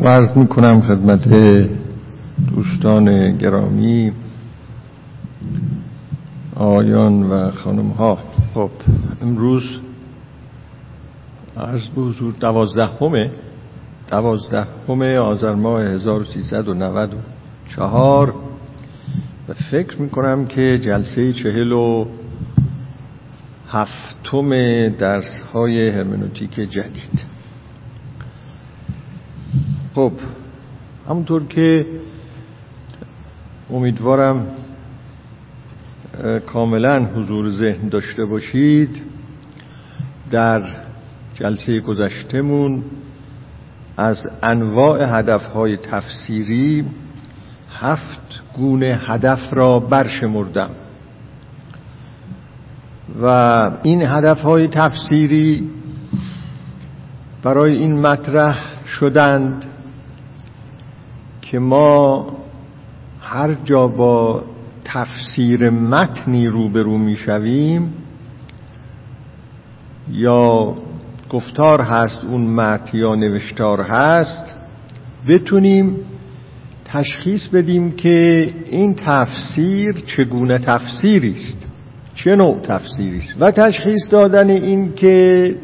سلام عرض می کنم خدمت دوستان گرامی، آقایان و خانم ها. خب امروز عرض به حضور 12 آذر ماه 1394 و فکر می کنم که جلسه 47 درس های هرمنوتیک جدید. خب همونطور که امیدوارم کاملا حضور ذهن داشته باشید، در جلسه گذشتمون از انواع هدفهای تفسیری 7 گونه هدف را برشمردم و این هدفهای تفسیری برای این مطرح شدند که ما هر جا با تفسیر متنی روبرو می شویم یا گفتار هست اون متن یا نوشتار هست، بتونیم تشخیص بدیم که این تفسیر چگونه تفسیری است، چه نوع تفسیری است، و تشخیص دادن این که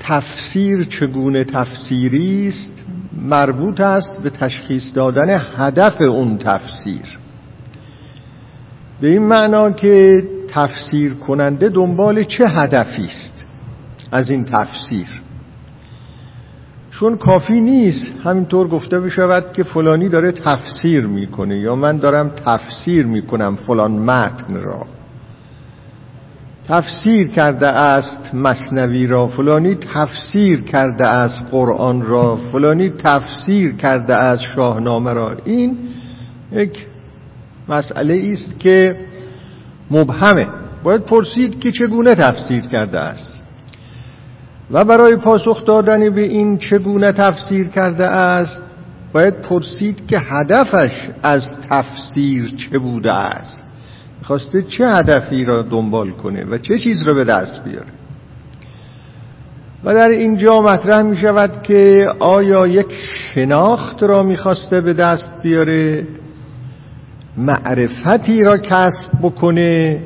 تفسیر چگونه تفسیری است مربوط است به تشخیص دادن هدف اون تفسیر، به این معنا که تفسیر کننده دنبال چه هدفی است از این تفسیر. چون کافی نیست همینطور گفته بشود که فلانی داره تفسیر میکنه یا من دارم تفسیر میکنم فلان متن را، تفسیر کرده است مثنوی را، فلانی تفسیر کرده است قرآن را، فلانی تفسیر کرده است شاهنامه را. این یک مسئله است که مبهمه، باید پرسید که چگونه تفسیر کرده است و برای پاسخ دادن به این چگونه تفسیر کرده است باید پرسید که هدفش از تفسیر چه بوده است، خواسته چه هدفی را دنبال کنه و چه چیز را به دست بیاره. و در اینجا مطرح می شود که آیا یک شناخت را می خواسته به دست بیاره، معرفتی را کسب بکنه،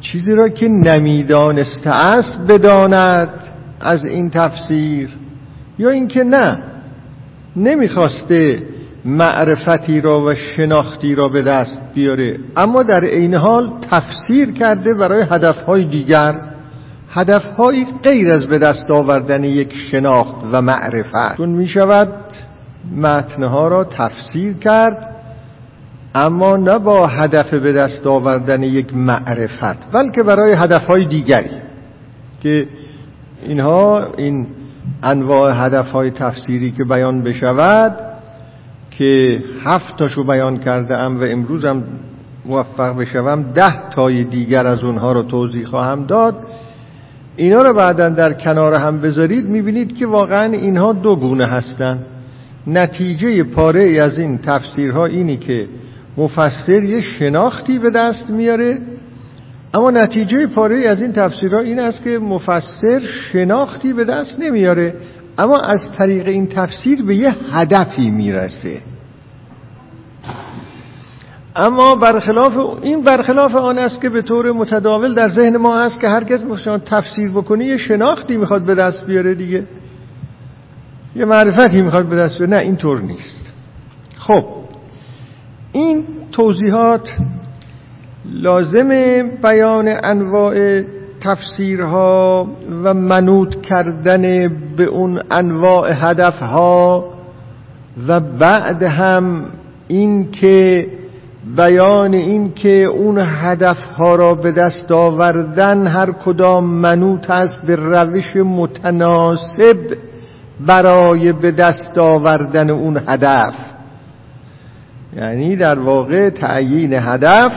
چیزی را که نمیدانسته است بداند از این تفسیر، یا اینکه نه، نمیخواسته معرفتی را و شناختی را به دست بیاره اما در این حال تفسیر کرده برای هدفهای دیگر، هدفهای غیر از به دست آوردن یک شناخت و معرفت. چون می شود متنها را تفسیر کرد اما نه با هدف به دست آوردن یک معرفت، بلکه برای هدفهای دیگری که اینها، این انواع هدفهای تفسیری که بیان بشود که 7 تاشو بیان کرده ام و امروز هم موفق بشوم 10 تای دیگر از اونها رو توضیح خواهم داد، اینا رو بعداً در کنار هم بذارید میبینید که واقعاً اینها 2 گونه هستن. نتیجه پاره ای از این تفسیرها اینی که مفسر یه شناختی به دست میاره، اما نتیجه پاره ای از این تفسیرها این است که مفسر شناختی به دست نمیاره اما از طریق این تفسیر به یه هدفی میرسه. اما برخلاف آن است که به طور متداول در ذهن ما هست که هرگز شما تفسیر بکنی یه شناختی میخواد به دست بیاره دیگه، یه معرفتی میخواد به دست بیاره. نه، اینطور نیست. خب این توضیحات لازمه، بیان انواع تفسیرها و منوط کردن به اون انواع هدفها و بعد هم این که بیان این که اون هدفها را به دست آوردن هر کدام منوط است به روش متناسب برای به دست آوردن اون هدف، یعنی در واقع تعیین هدف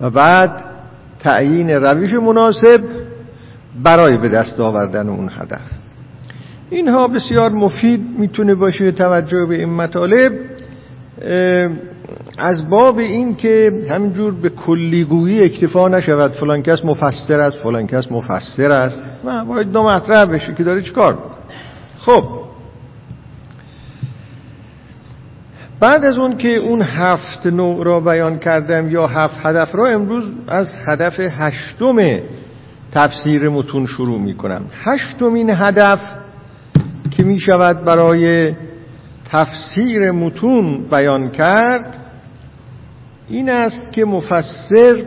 و بعد تعیین روش مناسب برای به دست آوردن اون هدف. اینها بسیار مفید میتونه باشه توجه به این مطالب، از باب این که همینجور به کلیگویی اکتفا نشود فلان کس مفسر است، فلان کس مفسر است، باید مطرح بشه که داره چیکار. خب بعد از اون که اون 7 نوع را بیان کردم یا 7 هدف را، امروز از هدف 8م تفسیر متون شروع می کنم. 8مین هدف که می شود برای تفسیر متون بیان کرد این است که مفسر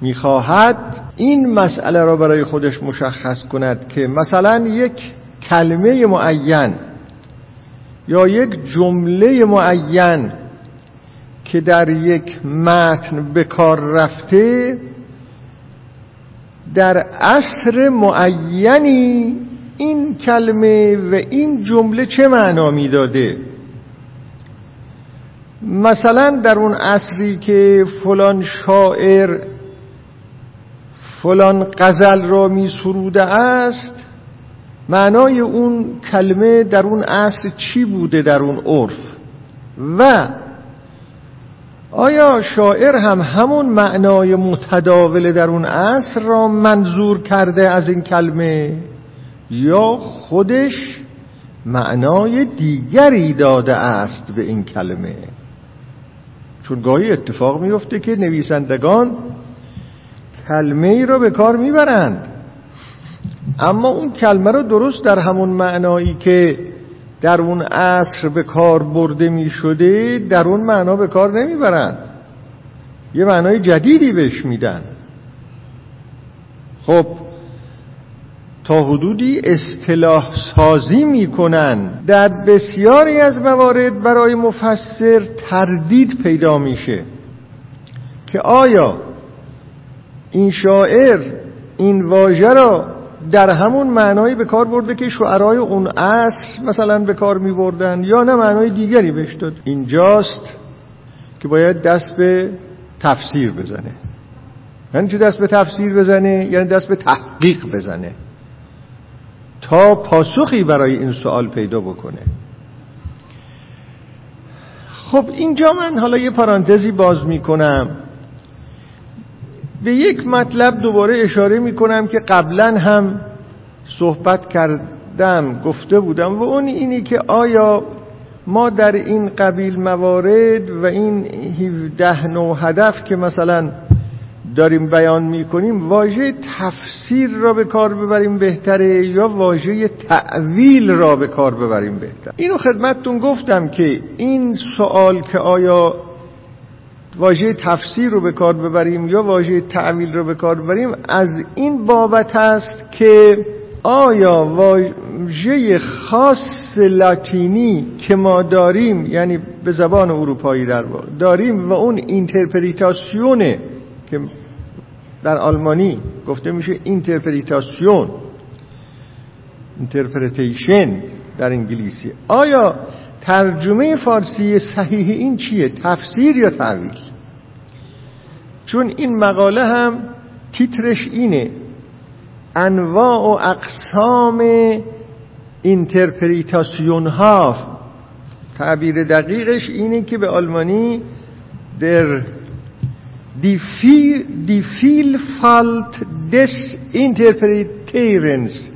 می خواهد این مسئله را برای خودش مشخص کند که مثلا یک کلمه معین یا یک جمله معین که در یک متن به کار رفته در عصر معینی این کلمه و این جمله چه معنا میداده. مثلا در اون عصری که فلان شاعر فلان غزل را می سروده است، معنای اون کلمه در اون عصر چی بوده در اون عرف، و آیا شاعر هم همون معنای متداول در اون عصر را منظور کرده از این کلمه یا خودش معنای دیگری داده است به این کلمه. چون گاهی اتفاق میفته که نویسندگان کلمه ای را به کار میبرند اما اون کلمه را درست در همون معنایی که در اون عصر به کار برده می شده در اون معنا به کار نمی برند، یه معنای جدیدی بهش میدن. خب تا حدودی اصطلاح سازی میکنن. در بسیاری از موارد برای مفسر تردید پیدا میشه که آیا این شاعر این واژه را در همون معنایی به کار برده که شعرهای اون عصر مثلا به کار می بردن یا نه معنای دیگری بهش داد. اینجاست که باید دست به تفسیر بزنه. یعنی چه دست به تفسیر بزنه؟ یعنی دست به تحقیق بزنه تا پاسخی برای این سوال پیدا بکنه. خب اینجا من حالا یه پرانتزی باز می کنم، به یک مطلب دوباره اشاره می کنم که قبلا هم صحبت کردم گفته بودم و اون اینی که آیا ما در این قبیل موارد و این 17 نوع هدف که مثلا داریم بیان می کنیم واژه تفسیر را به کار ببریم بهتره یا واژه تأویل را به کار ببریم بهتره. اینو خدمتتون گفتم که این سوال که آیا واژه تفسیر رو به کار ببریم یا واژه تأویل رو به کار ببریم از این بابت است که آیا واژه خاص لاتینی که ما داریم، یعنی به زبان اروپایی در واقع داریم و اون اینترپریتاسیونه که در آلمانی گفته میشه اینترپریتاسیون، اینترپریتیشن در انگلیسی، آیا ترجمه فارسی صحیح این چیه؟ تفسیر یا تأویل؟ چون این مقاله هم تیترش اینه: انواع و اقسام اینترپریتاسیون ها. تعبیر دقیقش اینه که به آلمانی در دی فیلفالت دس اینترپریتیرنس،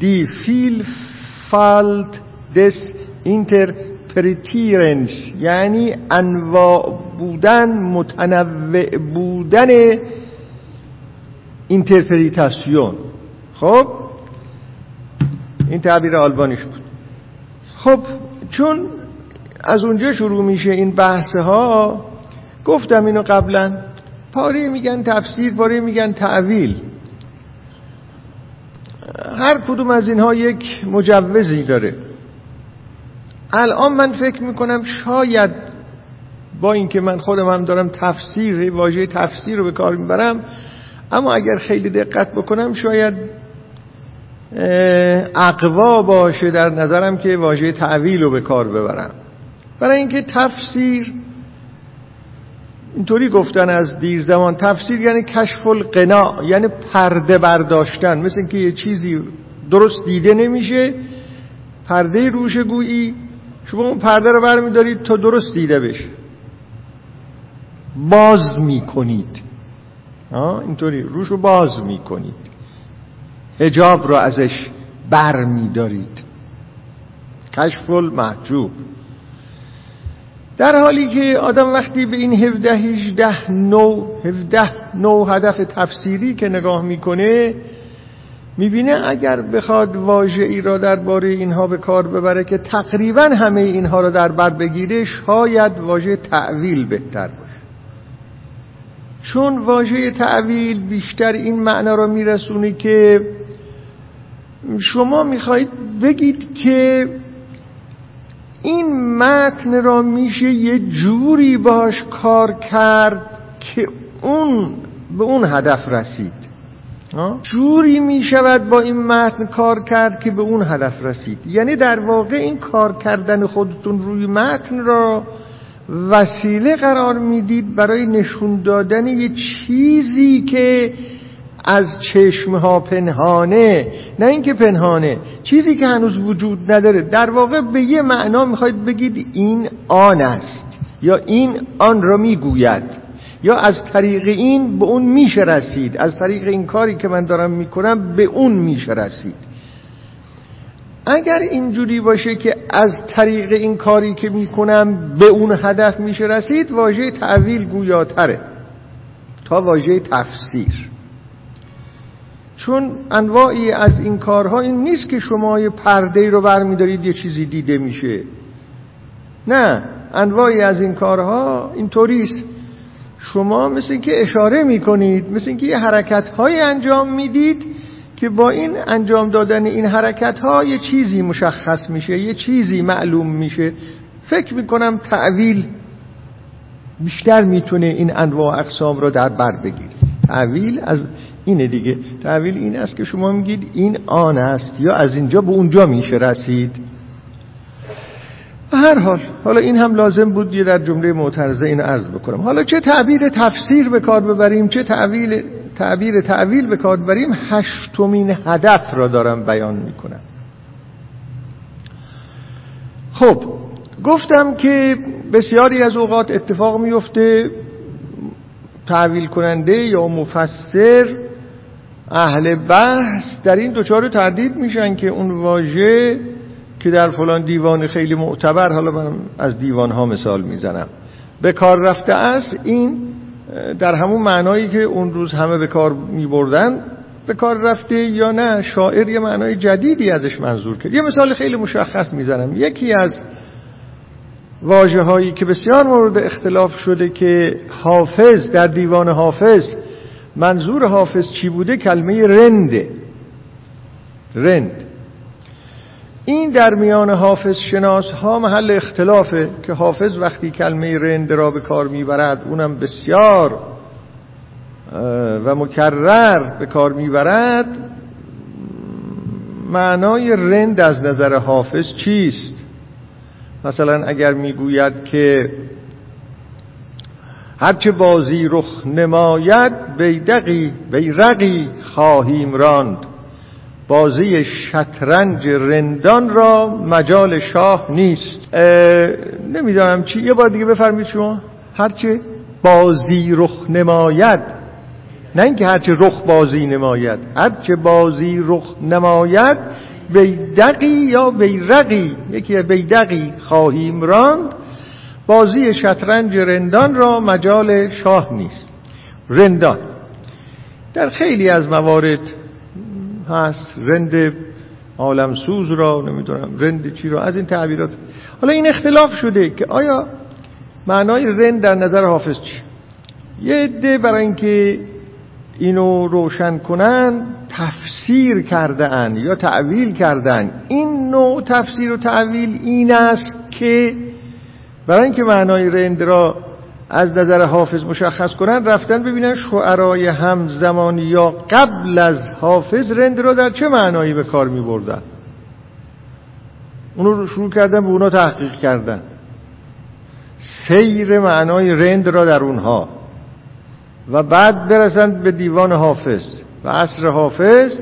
دی فیلفالت دس اینترپریتیرنس، یعنی انواع بودن، متنوع بودن اینترپریتاسیون. خب این تعبیر آلبانیش بود. خب چون از اونجا شروع میشه این بحث ها، گفتم اینو قبلا، پاره میگن تفسیر، پاره میگن تأویل، هر کدوم از اینها یک مجوزی داره. الان من فکر میکنم شاید با اینکه من خودم هم دارم تفسیر، واژه تفسیر رو به کار میبرم، اما اگر خیلی دقت بکنم شاید اقوا باشه در نظرم که واژه تأویل رو به کار ببرم. برای اینکه تفسیر اینطوری گفتن از دیر زمان، تفسیر یعنی کشف القناع، یعنی پرده برداشتن، مثل اینکه یه چیزی درست دیده نمیشه، پرده روش گویی، شما اون پرده رو برمیدارید تا درست دیده بشه، باز میکنید، اینطوری روش رو باز میکنید، حجاب رو ازش برمیدارید، کشف المحجوب. در حالی که آدم وقتی به این 17 نوع هدف تفسیری که نگاه میکنه میبینه اگر بخواد واژه‌ای را درباره اینها به کار ببره که تقریبا همه اینها را در بر بگیره، شاید واژه تأویل بهتر باشه، چون واژه تأویل بیشتر این معنا را میرسونه که شما میخواید بگید که این متن را میشه یه جوری باش کار کرد که اون به اون هدف رسید، جوری میشود با این متن کار کرد که به اون هدف رسید. یعنی در واقع این کار کردن خودتون روی متن را وسیله قرار میدید برای نشون دادن یه چیزی که از چشمها پنهانه، نه اینکه پنهانه، چیزی که هنوز وجود نداره. در واقع به یه معنا میخواید بگید این آن است، یا این آن را میگوید، یا از طریق این به اون میشه رسید، از طریق این کاری که من دارم میکنم به اون میشه رسید. اگر اینجوری باشه که از طریق این کاری که میکنم به اون هدف میشه رسید، واژه تأویل گویاتره تا واژه تفسیر، چون انواعی از این کارها این نیست که شما یه پرده‌ای رو برمی‌دارید یه چیزی دیده میشه. نه، انواعی از این کارها اینطوری است، شما مثل اینکه اشاره میکنید، مثل اینکه یه حرکت‌های انجام میدید که با این انجام دادن این حرکت‌ها یه چیزی مشخص میشه، یه چیزی معلوم میشه. فکر میکنم تأویل بیشتر میتونه این انواع اقسام رو در بر بگیره. تأویل از اینه دیگه، تأویل این است که شما میگید این آن است، یا از اینجا به اونجا میشه رسید. به هر حال، حالا این هم لازم بود یه در جمله معترضه اینو عرض بکنم. حالا چه تعبیر تفسیر به کار ببریم، چه تعبیر تأویل به کار ببریم، هشتمین هدف را دارم بیان میکنم. خب گفتم که بسیاری از اوقات اتفاق میفته تأویل کننده یا مفسر اهل بحث در این دوچار تردید میشن که اون واژه که در فلان دیوان خیلی معتبر، حالا من از دیوانها مثال میزنم، به کار رفته است، این در همون معنایی که اون روز همه به کار میبردن به کار رفته، یا نه شاعر یه معنای جدیدی ازش منظور کرد. یه مثال خیلی مشخص میزنم، یکی از واژه هایی که بسیار مورد اختلاف شده که حافظ در دیوان حافظ منظور حافظ چی بوده، کلمه رنده. رند این در میان حافظ شناس ها محل اختلافه که حافظ وقتی کلمه رند را به کار میبرد، اونم بسیار و مکرر به کار میبرد، معنای رند از نظر حافظ چیست؟ مثلا اگر میگوید که هرچه بازی رخ نماید بیرقی خواهیم راند، بازی شطرنج رندان را مجال شاه نیست. نمیدانم چی، یه بار دیگه بفرمید شما. هرچه بازی رخ نماید، نه اینکه هرچه رخ بازی نماید، هرچه بازی رخ نماید بیدقی یا بیرقی، یکی بیدقی خواهیم راند، بازی شطرنج رندان را مجال شاه نیست. رندان در خیلی از موارد هست، رند عالمسوز را، نمیدونم رند چی را، از این تعبیرات. حالا این اختلاف شده که آیا معنای رند در نظر حافظ چی؟ یه عده برای اینکه اینو روشن کنن تفسیر کرده اند یا تأویل کردن. این نوع تفسیر و تأویل این است که برای اینکه معنای رند را از نظر حافظ مشخص کنن، رفتن ببینن شعرای همزمان یا قبل از حافظ رند را در چه معنایی به کار می بردن، اون رو شروع کردن به اونا تحقیق کردن، سیر معنای رند را در اونها، و بعد برسند به دیوان حافظ و عصر حافظ،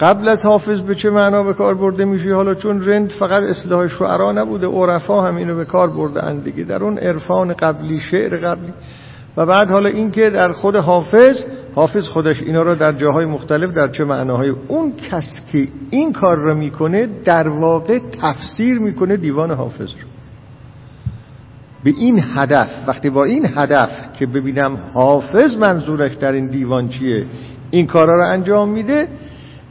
قبل از حافظ به چه معنا به کار برده میشه. حالا چون رند فقط اصطلاح شعرا نبوده، عرفا هم اینو به کار بردن دیگه، در اون عرفان قبلی، شعر قبلی، و بعد حالا این که در خود حافظ خودش اینا رو در جاهای مختلف در چه معناهای. اون کس که این کار رو میکنه در واقع تفسیر میکنه دیوان حافظ رو. به این هدف، وقتی با این هدف که ببینم حافظ منظورش در این دیوان چیه این کارا رو انجام میده،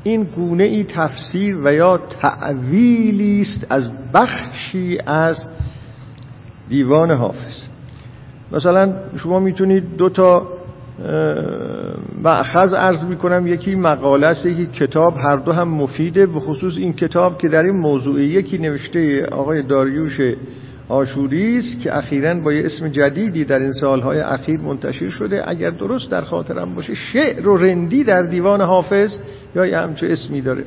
این گونه ای تفسیر و یا تأویلی است از بخشی از دیوان حافظ. مثلا شما میتونید دو تا مأخذ عرض میکنم، یکی مقاله است، یکی کتاب، هر دو هم مفیده، به خصوص این کتاب که در این موضوع یکی نوشته آقای داریوش آشوری است که اخیراً با یه اسم جدیدی در این سالهای اخیر منتشر شده، اگر درست در خاطرم باشه شعر و رندی در دیوان حافظ یا یه همچه اسمی داره.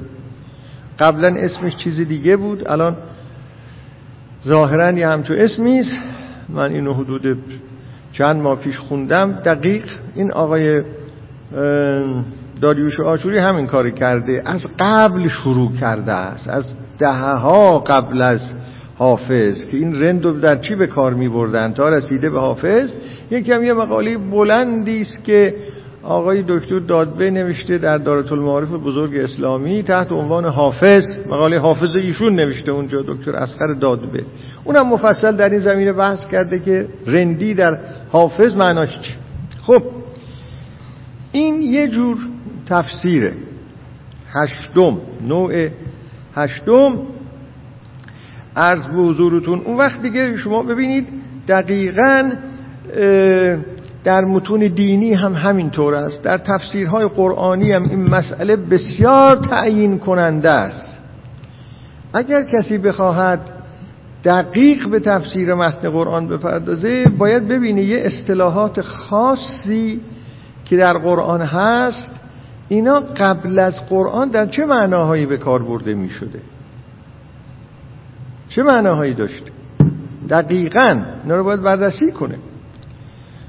قبلا اسمش چیز دیگه بود، الان ظاهراً یه همچه اسمیست. من اینو حدود چند ماه پیش خوندم دقیق. این آقای داریوش آشوری همین کاری کرده، از قبل شروع کرده است، از دهها قبل از حافظ که این رندو در چی به کار می بردن تا رسیده به حافظ. یکی هم یه مقاله بلندی است که آقای دکتر دادبه نوشته در دارالمعارف بزرگ اسلامی تحت عنوان حافظ، مقاله حافظ ایشون نوشته اونجا دکتر اصغر دادبه، اونم مفصل در این زمینه بحث کرده که رندی در حافظ معناش چی. خب این یه جور تفسیره، نوع هشتم عرض به حضورتون. اون وقت دیگه شما ببینید دقیقاً در متون دینی هم همینطور است، در تفسیرهای قرآنی هم این مسئله بسیار تعیین کننده است. اگر کسی بخواهد دقیق به تفسیر متن قرآن بپردازه، باید ببینه یه اصطلاحات خاصی که در قرآن هست اینا قبل از قرآن در چه معناهایی به کار برده می شده، چه معناهایی داشته، دقیقاً اینا رو باید بررسی کنه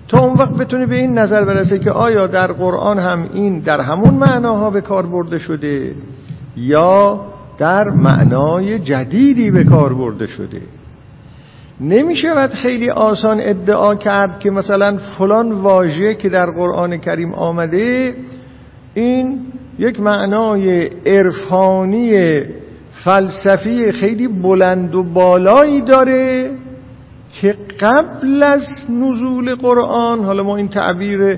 تا اون وقت بتونه به این نظر برسه که آیا در قرآن هم این در همون معناها به کار برده شده یا در معنای جدیدی به کار برده شده. نمیشود خیلی آسان ادعا کرد که مثلا فلان واژه که در قرآن کریم آمده این یک معنای عرفانی فلسفی خیلی بلند و بالایی داره که قبل از نزول قرآن، حالا ما این تعبیر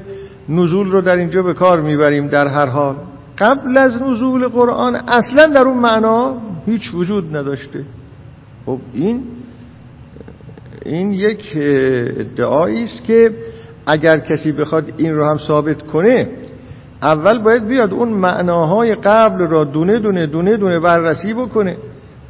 نزول رو در اینجا به کار میبریم، در هر حال قبل از نزول قرآن اصلا در اون معنا هیچ وجود نداشته. خب این یک ادعایی است که اگر کسی بخواد این رو هم ثابت کنه، اول باید بیاد اون معناهای قبل را دونه دونه دونه دونه بررسی بکنه،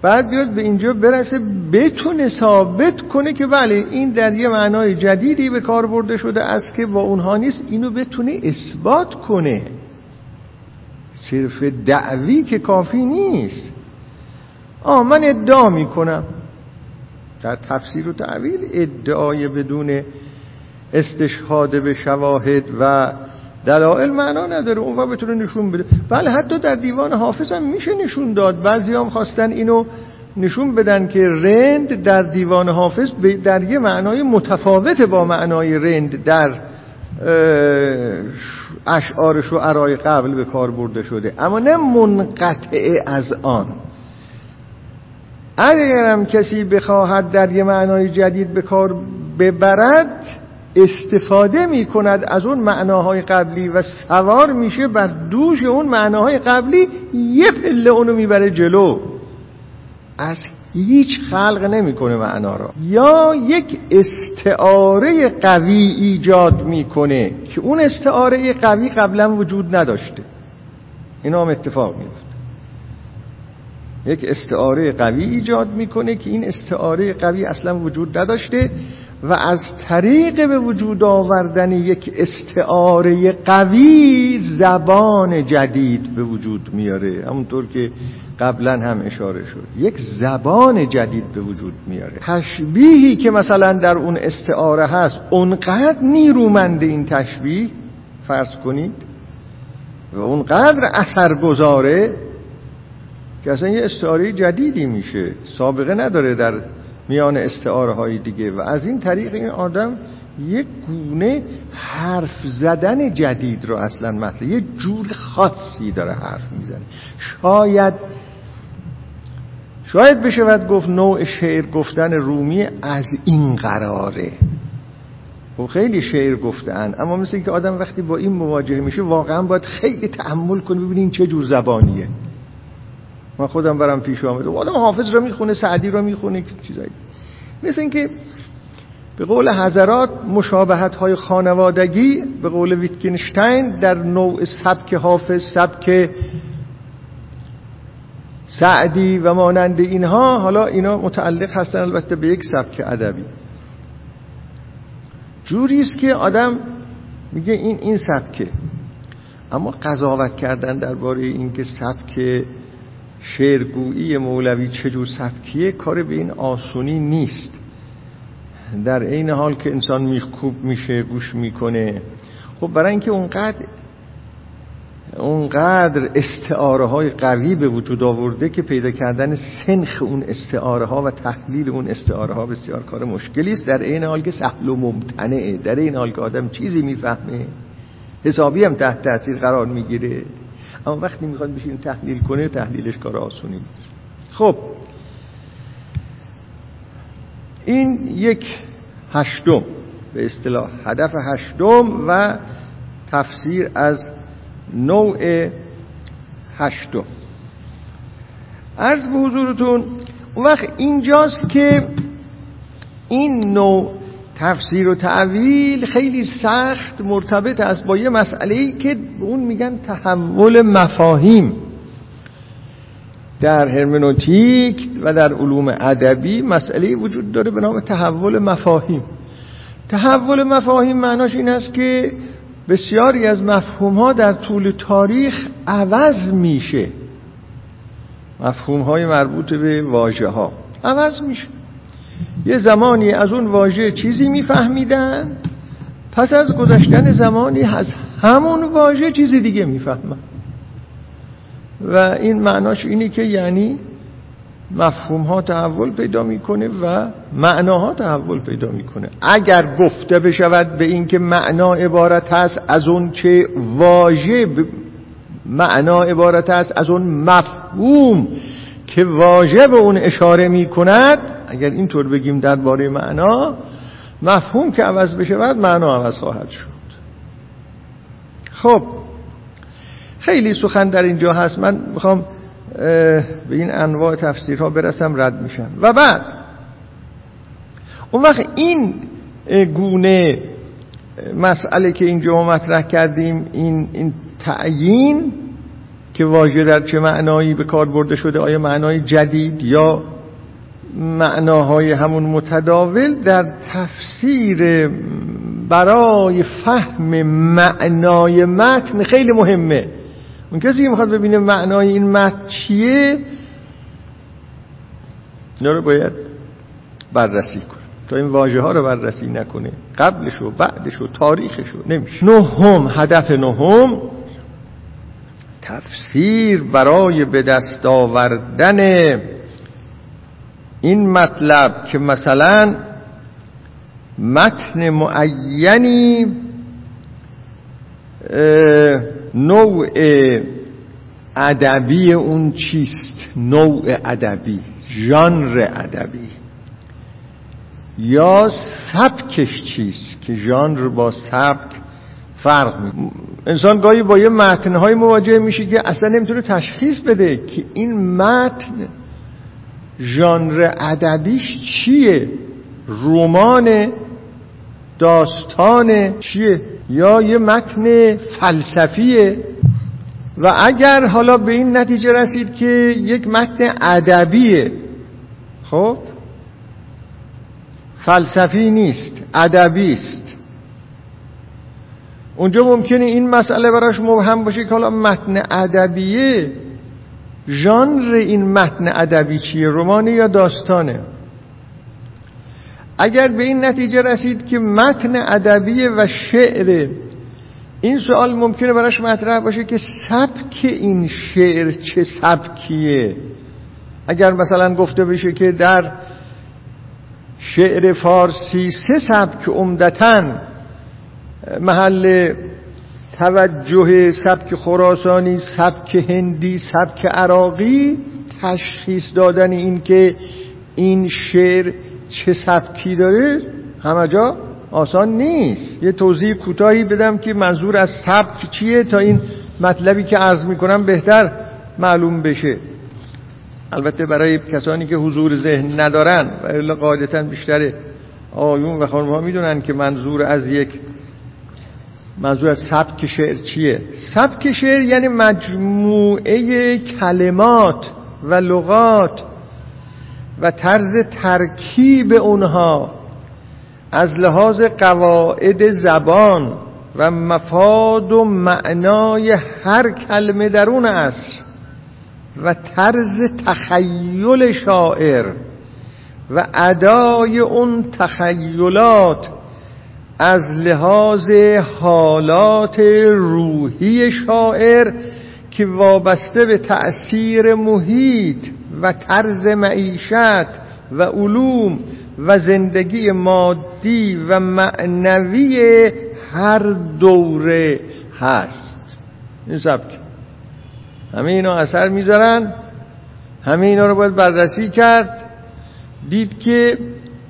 بعد بیاد به اینجا برسه بتونه ثابت کنه که بله این در یه معنای جدیدی به کار برده شده است که با اونها نیست، اینو بتونه اثبات کنه. صرف دعوی که کافی نیست. من ادعا میکنم. در تفسیر و تعویل ادعای بدون استشهاد به شواهد و دلائل معنا نداره، اون وقت بتونه نشون بده. بله حتی در دیوان حافظ هم میشه نشون داد، بعضی هم خواستن اینو نشون بدن که رند در دیوان حافظ در یه معنای متفاوت با معنای رند در اشعار شعرای قبل به کار برده شده، اما نه منقطع از آن. اگرم کسی بخواهد در یه معنای جدید به کار ببرد، استفاده می کند از اون معناهای قبلی و سوار میشه بر دوش اون معناهای قبلی، یه پله اونو میبره جلو، از هیچ خلق نمی کنه معنا را، یا یک استعاره قوی ایجاد میکنه که اون استعاره قوی قبلا وجود نداشته. اینا هم اتفاق میفته، یک استعاره قوی ایجاد میکنه که این استعاره قوی اصلا وجود نداشته و از طریق به وجود آوردن یک استعاره قوی زبان جدید به وجود میاره، همونطور که قبلا هم اشاره شد یک زبان جدید به وجود میاره. تشبیهی که مثلا در اون استعاره هست اونقدر نیرومند این تشبیه فرض کنید و اونقدر اثرگذاره که اصلا یه استعاره جدیدی میشه، سابقه نداره در میان استعاره های دیگه، و از این طریق این آدم یک گونه حرف زدن جدید رو اصلا مثلا یه جور خاصی داره حرف میزنه. شاید شاید بشود گفت نوع شعر گفتن رومی از این قراره. خب خیلی شعر گفتن، اما مثل اینکه آدم وقتی با این مواجه میشه واقعا باید خیلی تأمل کنه ببینیم چه جور زبانیه. من خودم برام پیش اومد آدم حافظ رو میخونه، سعدی رو میخونه، چیزایی مثل اینکه به قول حضرات مشابهت‌های خانوادگی، به قول ویتگنشتاین، در نوع سبک حافظ، سبک سعدی و مانند اینها، حالا اینا متعلق هستن البته به یک سبک ادبی، جوری است که آدم میگه این سبکه. اما قضاوت کردن درباره اینکه سبک شعرگویی مولوی چجور سبکیه کار به این آسونی نیست. در این حال که انسان میخکوب میشه، گوش میکنه، خب برای اینکه اونقدر استعاره های قوی به وجود آورده که پیدا کردن سنخ اون استعاره ها و تحلیل اون استعاره ها بسیار کار مشکلی است. در این حال که سهل و ممتنعه، در این حال که آدم چیزی میفهمه، حسابی هم تحت تاثیر قرار میگیره، اما وقتی میخواد بشین تحلیل کنه، تحلیلش کار آسونی نیست. خب این یک هشتم به اصطلاح هدف هشتم و تفسیر از نوع هشتم. عرض به حضورتون اون وقت اینجاست که این نوع تفسیر و تعویل خیلی سخت مرتبط است با یه مسئله‌ای که اون میگن تحول مفاهیم. در هرمنوتیک و در علوم ادبی مسئله‌ای وجود داره به نام تحول مفاهیم. تحول مفاهیم معناش این است که بسیاری از مفهوم‌ها در طول تاریخ عوض میشه. مفهوم‌های مربوط به واژه‌ها عوض میشه. یه زمانی از اون واژه چیزی میفهمیدن، پس از گذشتن زمانی از همون واژه چیزی دیگه میفهمن. و این معناش اینه که یعنی مفهوم ها تحول پیدا میکنه و معناها تحول پیدا میکنه. اگر گفته بشود به این که معنا عبارت است از اون که واژه، معنا عبارت است از اون مفهوم که واژه به اون اشاره میکند، اگر اینطور بگیم درباره معنا، مفهوم که عوض بشود معنا عوض خواهد شد. خب خیلی سخن در اینجا هست، من میخوام به این انواع تفسیرها برسم، رد میشم. و بعد اون وقت این گونه مسئله که اینجا مطرح کردیم، این تعیین که واژه در چه معنایی به کار برده شده، آیا معنای جدید یا معناهای همون متداول، در تفسیر برای فهم معنای متن خیلی مهمه. اون کسی که میخواد ببینه معنای این متن چیه، اینا رو باید بررسی کنه. تا این واژه ها رو بررسی نکنه، قبلش و بعدش و تاریخش رو، نمیشه. هدف نهم تفسیر برای به دست آوردن این مطلب که مثلا متن معینی نوع ادبی اون چیست، نوع ادبی، ژانر ادبی، یا سبکش چیست، که ژانر با سبک فرق میکنه. انسان گاهی با یه متن‌های مواجه میشه که اصلا نمیتونه تشخیص بده که این متن ژانر ادبیش چیه، رمان، داستان چیه، یا یه متن فلسفیه. و اگر حالا به این نتیجه رسید که یک متن ادبیه، خب فلسفی نیست، ادبی است، اونجا ممکنه این مسئله براش مبهم باشه که حالا متن ادبیه، ژانر این متن ادبی چیه، رمانه یا داستانه. اگر به این نتیجه رسید که متن ادبی و شعر، این سوال ممکنه براش مطرح باشه که سبک این شعر چه سبکیه. اگر مثلا گفته بشه که در شعر فارسی سه سبک عمدتاً محل توجه، سبک خراسانی، سبک هندی، سبک عراقی، تشخیص دادن این که این شعر چه سبکی داره همه جا آسان نیست. یه توضیح کوتاهی بدم که منظور از سبک چیه تا این مطلبی که عرض میکنم بهتر معلوم بشه. البته برای کسانی که حضور ذهن ندارن و الا قاعدتاً بیشتر آیون و خانم‌ها میدونن که منظور از سبک شعر چیه. سبک شعر یعنی مجموعه کلمات و لغات و طرز ترکیب اونها از لحاظ قواعد زبان و مفاد و معنای هر کلمه درون عصر و طرز تخیل شاعر و ادای اون تخیلات از لحاظ حالات روحی شاعر که وابسته به تأثیر محیط و طرز معیشت و علوم و زندگی مادی و معنوی هر دوره هست. این سبک همه اینا اثر میذارن، همه اینا رو باید بررسی کرد، دید که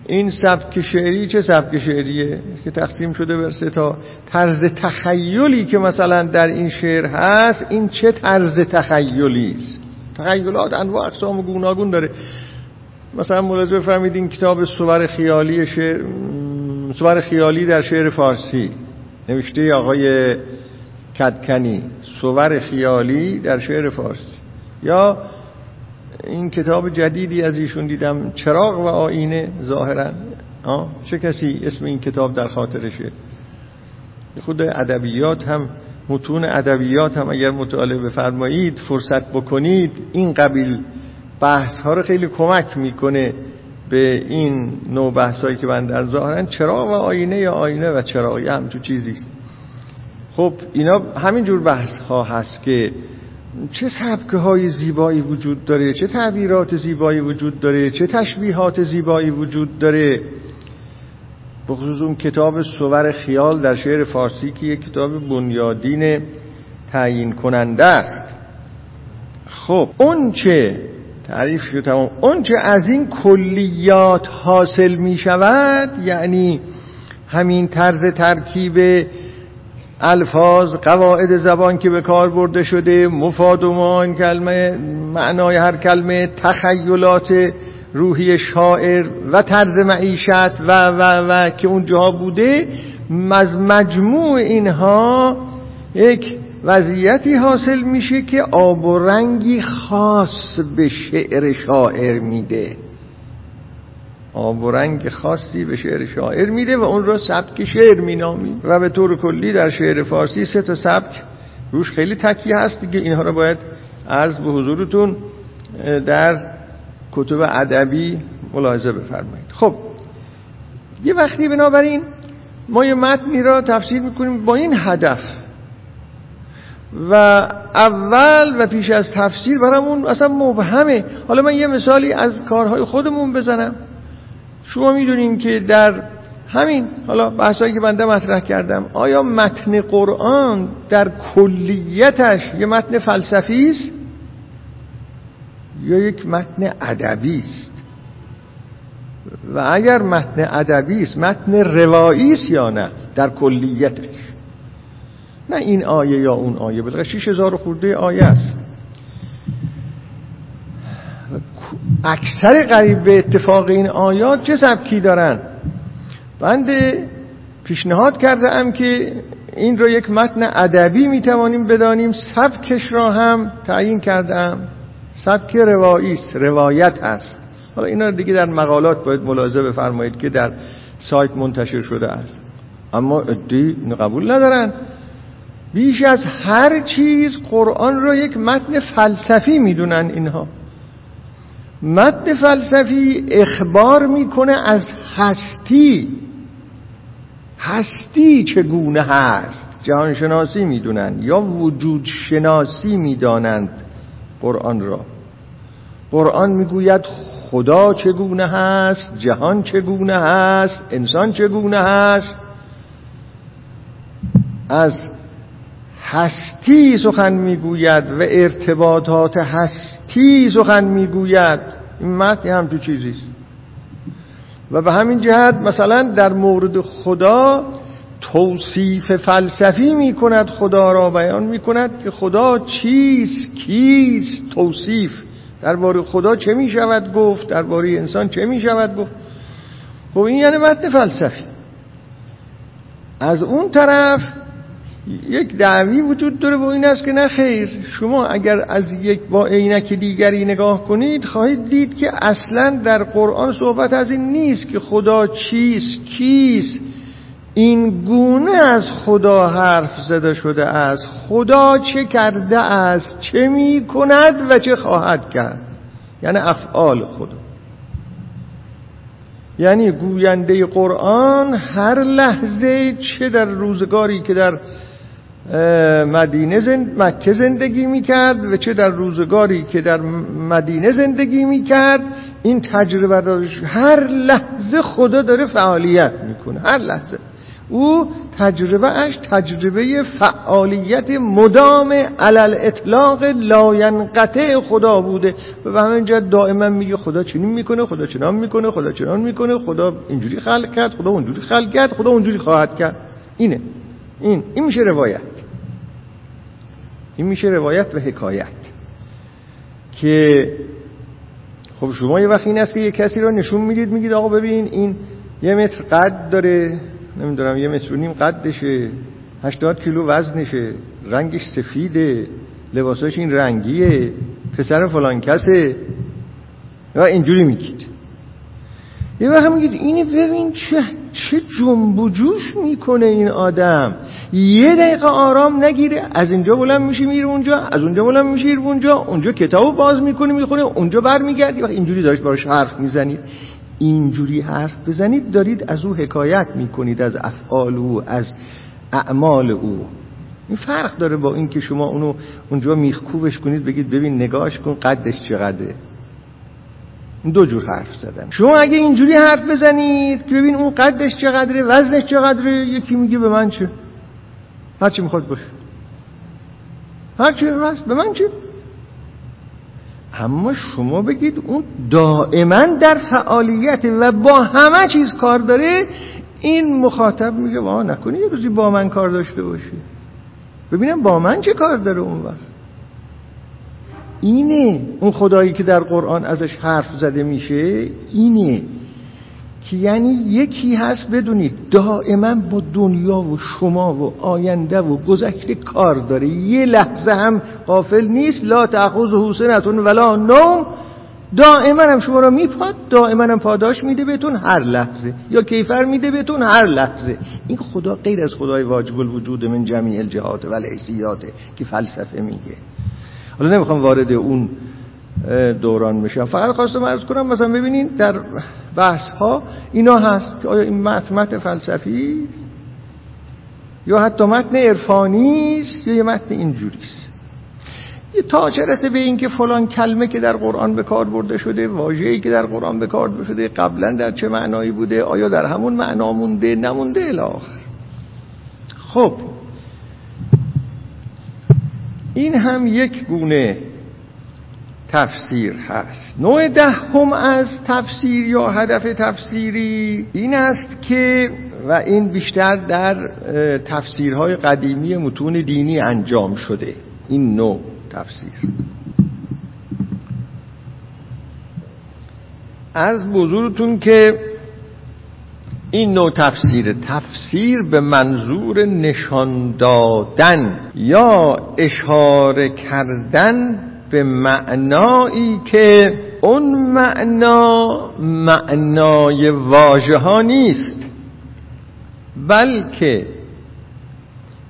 این سبک شعری چه سبک شعریه که تقسیم شده بر سه تا طرز تخیلی که مثلا در این شعر هست. این چه طرز تخیلی است؟ تخیلات انواع اقسام و گوناگون داره. مثلا ملاحظه بفرمایید این کتاب صور خیالی در شعر فارسی نوشته آقای کدکنی، صور خیالی در شعر فارسی، یا این کتاب جدیدی از ایشون دیدم، چراغ و آینه، ظاهرا چه کسی اسم این کتاب در خاطرشه. خود ادبیات هم، متون ادبیات هم اگر مطالعه بفرمایید، فرصت بکنید، این قبیل بحث ها رو خیلی کمک میکنه به این نوع بحث هایی که من در ظاهرا چراغ و آینه یا آینه و چراغی هم تو چیزیست. خب اینا همین جور بحث ها هست که چه سبک های زیبایی وجود داره، چه تعبیرات زیبایی وجود داره، چه تشبیهات زیبایی وجود داره. بخصوص اون کتاب صور خیال در شعر فارسی که یک کتاب بنیادین تعیین کننده است. خب اون چه از این کلیات حاصل می شود، یعنی همین طرز ترکیب الفاظ، قواعد زبان که به کار برده شده، مفاد و معانی کلمه، معنای هر کلمه، تخیلات روحی شاعر و طرز معیشت و که اونجاها بوده، از مجموع اینها یک وضعیتی حاصل میشه که آب و رنگی خاص به شعر شاعر میده، آب و رنگ خاصی به شعر شاعر میده و اون رو سبک شعر مینامیم. و به طور کلی در شعر فارسی سه تا سبک روش خیلی تکیه هست دیگه. اینها رو باید عرض به حضورتون در کتب ادبی ملاحظه بفرمایید. خب یه وقتی بنابراین ما یه متنی را تفسیر میکنیم با این هدف و اول و پیش از تفسیر برامون اصلا مبهمه. حالا من یه مثالی از کارهای خودمون بزنم. شما میدونین که در همین حالا بحثایی که بنده مطرح کردم، آیا متن قرآن در کلیتش یه متن فلسفی است یا یک متن ادبی است؟ و اگر متن ادبی است، متن روایی است یا نه در کلیتش؟ نه این آیه یا اون آیه، بلکه 6000 خورده آیه است. اکثر قریب به اتفاق این آیات چه سبکی دارن؟ بنده پیشنهاد کرده ام که این رو یک متن ادبی میتوانیم بدانیم. سبکش را هم تعیین کرده ام، سبک روایی است، روایت است. حالا اینا رو دیگه در مقالات باید ملاحظه بفرمایید که در سایت منتشر شده است، اما ادعی قبول ندارن. بیش از هر چیز قرآن رو یک متن فلسفی میدونن. اینها متن فلسفی اخبار میکنه از هستی چگونه هست، جهانشناسی میدونند یا وجود شناسی میدانند. قرآن را قرآن میگوید خدا چگونه هست، جهان چگونه هست، انسان چگونه هست، از هستی سخن میگوید و ارتباطات هستی سخن میگوید. این متن همچون چیزیست و به همین جهت مثلا در مورد خدا توصیف فلسفی میکند، خدا را بیان میکند که خدا چیست، کیست، توصیف درباره خدا چه میشود گفت، درباره انسان چه میشود گفت. خب این یعنی متن فلسفی. از اون طرف یک دعوی وجود داره و این است که نه خیر، شما اگر از یک با عینک دیگری نگاه کنید خواهید دید که اصلا در قرآن صحبت از این نیست که خدا چیست، کیست. این گونه از خدا حرف زده شده است. خدا چه کرده است، چه می کند و چه خواهد کرد، یعنی افعال خدا. یعنی گوینده قرآن هر لحظه، چه در روزگاری که در مکه زندگی میکرد و چه در روزگاری که در مدینه زندگی میکرد، این تجربه داشت. هر لحظه خدا داره فعالیت میکنه، هر لحظه او تجربه اش تجربه فعالیت مدام علل اطلاق لاینقطع خدا بوده و به همین جهت دائما میگه خدا چنین میکنه، خدا چنان میکنه، خدا چنان میکنه، خدا اینجوری خلق کرد، خدا اونجوری خلق کرد، خدا اونجوری خواهد کرد. اینه این میشه روایت، این میشه روایت و حکایت. که خب شما یه وقت این است که یه کسی را نشون میدید، میگید آقا ببین این یه متر قد داره، نمیدونم یه متر و نیم قدشه، 80 کیلو وزنشه، رنگش سفیده، لباساش این رنگیه، پسر فلان کسه و اینجوری میگید. یه وقت میگید اینه ببین چه جنب و جوش میکنه این آدم، یه دقیقه آرام نگیره، از اینجا بلند میشه میره اونجا، از اونجا بلند میشه میره اونجا، اونجا کتابو باز میکنه میخونه، اونجا برمیگرده. یه وقت اینجوری دارید براش حرف میزنید. اینجوری حرف بزنید، دارید از او حکایت میکنید، از افعال او، از اعمال او. این فرق داره با اینکه شما اونو اونجا میخکوبش کنید بگید ببین نگاهش کن قدش چقدره. دو جور حرف زدن. شما اگه اینجوری حرف بزنید که ببین اون قدش چقدره، وزنش چقدره، یکی میگه به من چه، هرچی میخواد باشه، هرچی راست به من چه. اما شما بگید اون دائما در فعالیته و با همه چیز کار داره، این مخاطب میگه واه نکنی یه روزی با من کار داشته باشی، ببینم با من چه کار داره. اون وقت اینه اون خدایی که در قرآن ازش حرف زده میشه، اینه که یعنی یکی هست، بدونید دائما با دنیا و شما و آینده و گذشته کار داره، یه لحظه هم غافل نیست. لا تأخذه سنة ولا نوم، دائما هم شما را میپاد، دائما هم پاداش میده بهتون هر لحظه، یا کیفر میده بهتون هر لحظه. این خدا غیر از خدای واجب الوجود من جمیع الجهات و الحیثیات که فلسفه میگه. حالا نمیخوام وارد اون دوران بشم، فقط خواستم عرض کنم مثلا ببینین در بحث ها اینا هست که آیا این متن فلسفی است یا حتی متن عرفانی است یا یه متن اینجوری است. یه تا چه رسه به این که فلان کلمه که در قرآن به کار برده شده، واژه‌ای که در قرآن به کار برده شده قبلا در چه معنایی بوده، آیا در همون معنا مونده نمونده الی آخر. خب این هم یک گونه تفسیر هست. نوع دهم از تفسیر یا هدف تفسیری این است که، و این بیشتر در تفسیرهای قدیمی متون دینی انجام شده، این نوع تفسیر. عرض به حضورتون که این نوع تفسیر به منظور نشان دادن یا اشاره کردن به معنایی که اون معنا معنای واژه ها نیست، بلکه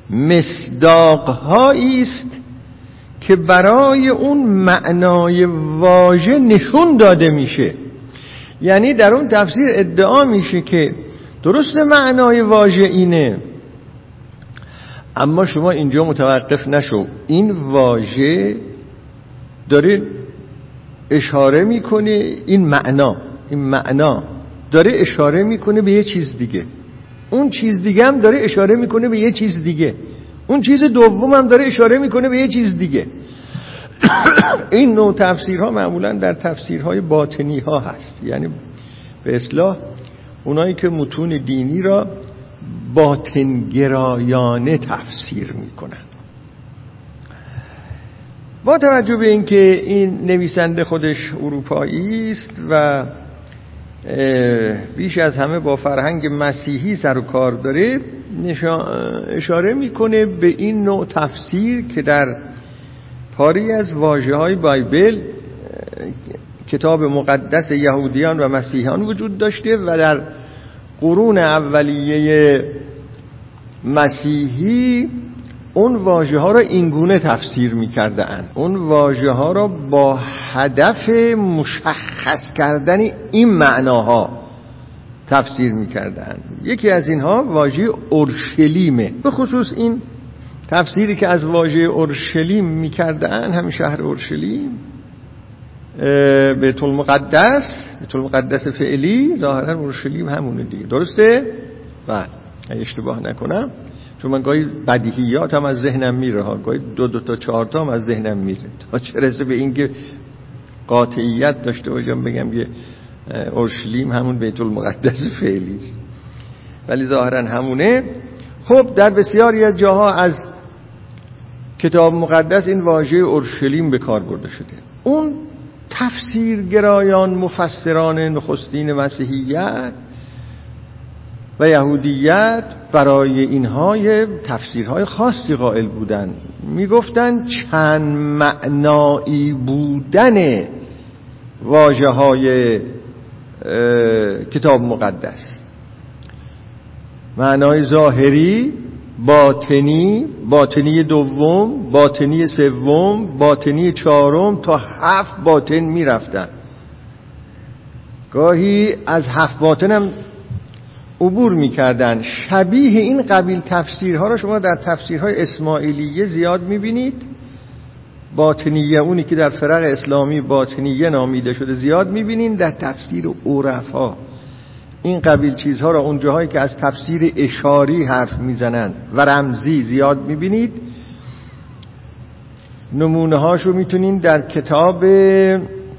مصداق هایی است که برای اون معنای واژه نشون داده میشه. یعنی در اون تفسیر ادعا میشه که درست معنای واژه اینه، اما شما اینجا متوقف نشو، این واژه داره اشاره میکنه، این معنا داره اشاره میکنه به یه چیز دیگه، اون چیز دیگه هم داره اشاره میکنه به یه چیز دیگه. اون چیز دوم هم داره اشاره میکنه به یه چیز دیگه. این نوع تفسیرها معمولا در تفسیرهای باطنی ها هست، یعنی به اصلاح اونایی که متون دینی را باطنگرایانه تفسیر میکنن. با توجه به این که این نویسنده خودش اروپایی است و بیش از همه با فرهنگ مسیحی سر و کار داره، اشاره میکنه به این نوع تفسیر که در پاری از واژه‌های بایبل، کتاب مقدس یهودیان و مسیحیان، وجود داشته و در قرون اولیه مسیحی اون واژه ها را اینگونه تفسیر می کرده اند. اون واژه ها را با هدف مشخص کردن این معناها تفسیر می کرده اند. یکی از اینها واژه اورشلیمه. به خصوص این تفسیری که از واژه اورشلیم می کرده اند، همین شهر اورشلیم، بیت المقدس فعلی، ظاهرا اورشلیم همونه دیگه، درسته؟ بله، اگه اشتباه نکنم، چون من گاهی بدیهیات هم از ذهنم میره ها، گاهی دو تا چهار تا هم از ذهنم میره، تا چه رسه به اینکه قاطعیت داشته باشم بگم که اورشلیم همون بیت المقدس فعلی است، ولی ظاهرا همونه. خب در بسیاری از جاها از کتاب مقدس این واژه اورشلیم به کار برده شده. اون تفسیرگرایان، مفسران نخستین مسیحیت و یهودیت، برای اینها تفسیرهای خاصی قائل بودن. میگفتن چند معنایی بودن واژه‌های کتاب مقدس، معنای ظاهری، باطنی دوم، باطنی سوم، باطنی چهارم، تا 7 باطن میرفتن. گاهی از 7 باطن هم عبور میکردن. شبیه این قبیل تفسیرها را شما در تفسیرهای اسماعیلیه زیاد میبینید. باطنیه، اونی که در فرق اسلامی باطنیه نامیده شده، زیاد میبینید. در تفسیر عرفا این قبیل چیزها را اون جاهایی که از تفسیر اشاری حرف میزنند و رمزی زیاد میبینید. نمونه هاشو میتونین در کتاب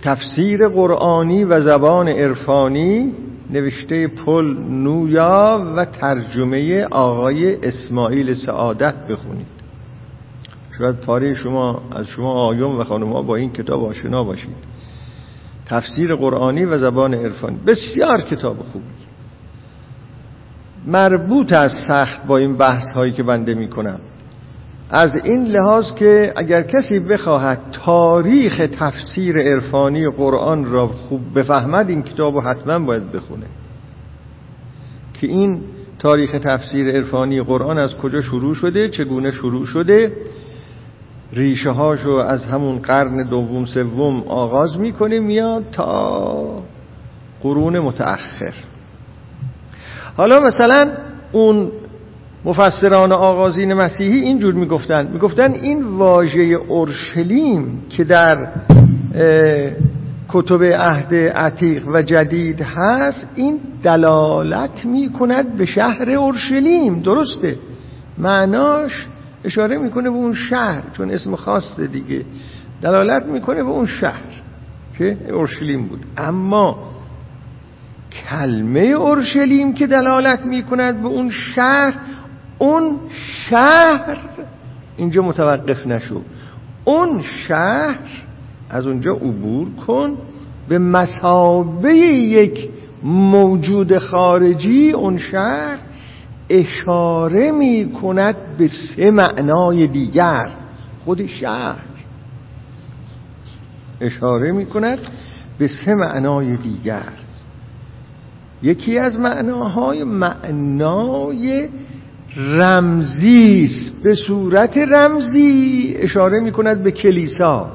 تفسیر قرآنی و زبان عرفانی نوشته پل نویا و ترجمه آقای اسماعیل سعادت بخونید. شاید پاره شما از شما آیون و خانم‌ها با این کتاب آشنا باشید. تفسیر قرآنی و زبان عرفانی بسیار کتاب خوبی، مربوط از سخت با این بحث هایی که بنده می کنم، از این لحاظ که اگر کسی بخواهد تاریخ تفسیر عرفانی قرآن را خوب بفهمد، این کتاب را حتما باید بخونه که این تاریخ تفسیر عرفانی قرآن از کجا شروع شده، چگونه شروع شده، ریشه هاشو از همون قرن دوم سوم آغاز میکنه، میاد تا قرون متأخر. حالا مثلا اون مفسران آغازین مسیحی اینجور میگفتن این واژه اورشلیم که در کتب عهد عتیق و جدید هست، این دلالت میکند به شهر اورشلیم، درسته، معناش اشاره میکنه به اون شهر، چون اسم خاصه دیگه، دلالت میکنه به اون شهر که اورشلیم بود. اما کلمه اورشلیم که دلالت میکند به اون شهر، اون شهر اینجا متوقف نشو، اون شهر از اونجا عبور کن به مثابه یک موجود خارجی. اون شهر اشاره می کند به 3 معنای دیگر. خود شهر اشاره می کند به 3 معنای دیگر. یکی از معناهای معنای رمزی است. به صورت رمزی اشاره می کند به کلیسا.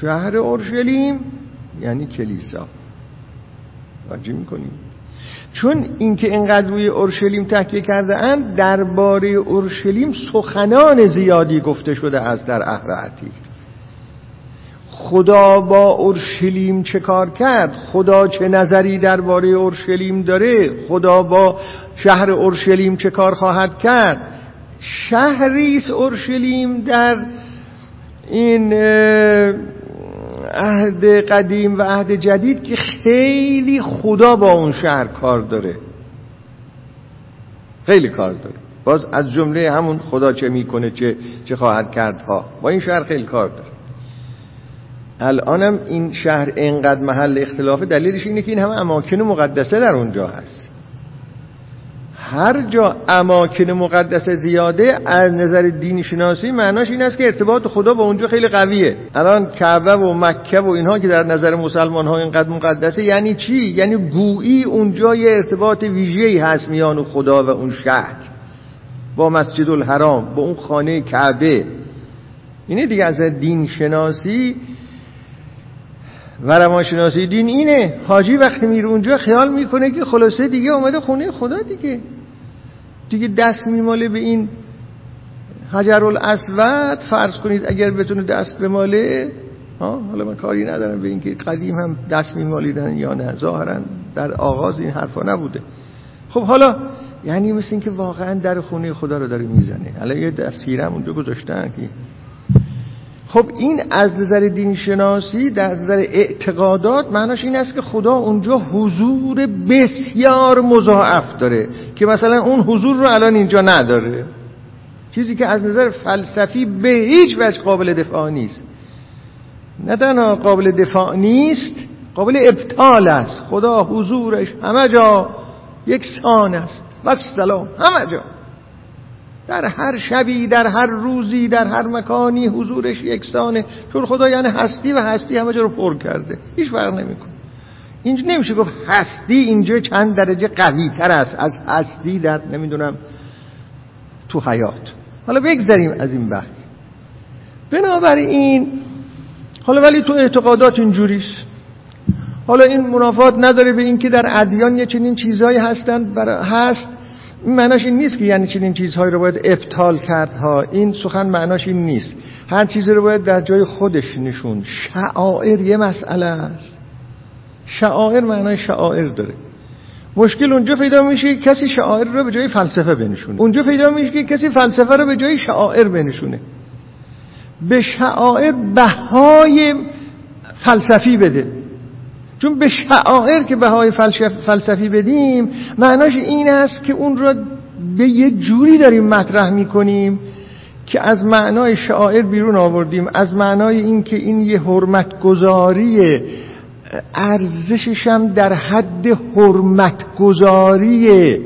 شهر اورشلیم یعنی کلیسا. واجی می کنیم، چون اینکه اینقدر روی اورشلیم تکیه کرده اند، درباره اورشلیم سخنان زیادی گفته شده است در عهد عتیق. خدا با اورشلیم چه کار کرد؟ خدا چه نظری درباره اورشلیم داره؟ خدا با شهر اورشلیم چه کار خواهد کرد؟ شهری است اورشلیم در این عهد قدیم و عهد جدید که خیلی خدا با اون شهر کار داره، خیلی کار داره. باز از جمله همون خدا چه میکنه چه خواهد کرد ها، با این شهر خیلی کار داره. الانم این شهر اینقدر محل اختلافه، دلیلش اینه که این همه اماکن مقدسه در اونجا هست. هر جا اماکن مقدس زیاده از نظر دینی شناسی معناش این است که ارتباط خدا با اونجا خیلی قویه. الان کعبه و مکه و اینها که در نظر مسلمان ها اینقدر مقدسه یعنی چی؟ یعنی گویی اونجا یه ارتباط ویژه‌ای هست میان خدا و اون شهر، با مسجد الحرام، با اون خانه کعبه. اینه دیگه، از دین شناسی و روانشناسی دین اینه. حاجی وقتی میره اونجا خیال میکنه که خلاصه دیگه اومده خونه خدا، دیگه دست میماله به این حجرالاسود. فرض کنید اگر بتونه دست بماله، حالا من کاری ندارم به این که قدیم هم دست میمالیدن یا نه، ظاهرا در آغاز این حرفا نبوده. خب حالا یعنی مثل این که واقعا در خونه خدا رو داره میزنه. حالا یه دستگیرم اونجا گذاشتن که خب این از نظر دین شناسی در نظر اعتقادات معناش این است که خدا اونجا حضور بسیار مضاعف داره که مثلا اون حضور رو الان اینجا نداره، چیزی که از نظر فلسفی به هیچ وجه قابل دفاع نیست. نه تنها قابل دفاع نیست، قابل ابطال است. خدا حضورش همه جا یکسان است و سلام، همه جا، در هر شبی، در هر روزی، در هر مکانی حضورش یکسانه، چون خدا یعنی هستی و هستی همه جا رو پر کرده، هیچ فرق نمیکنه. اینجا نمیشه گفت هستی اینجا چند درجه قوی تر است از هستی در نمیدونم تو حیات. حالا بگذریم از این بحث. بنابراین حالا ولی تو اعتقادات اینجوریست. حالا این منافات نداره به این که در ادیان یه چنین چیزایی هستن هست. این معناش این نیست که یعنی چنین چیزهایی رو باید ابطال کرد ها، این سخن معناش این نیست. هر چیزی رو باید در جای خودش نشون. شعائر یه مسئله است. شعائر معنای شعائر داره. مشکل اونجا پیدا میشه که کسی شعائر رو به جای فلسفه بنشونه. اونجا پیدا میشه که کسی فلسفه رو به جای شعائر بنشونه. به شعائر بهای فلسفی بده. چون به شعائر که بهای فلسفی بدیم معناش این است که اون را به یه جوری داریم مطرح میکنیم که از معنای شعائر بیرون آوردیم، از معنای این که این یه حرمتگذاریه، ارزشش هم در حد حرمتگذاریه،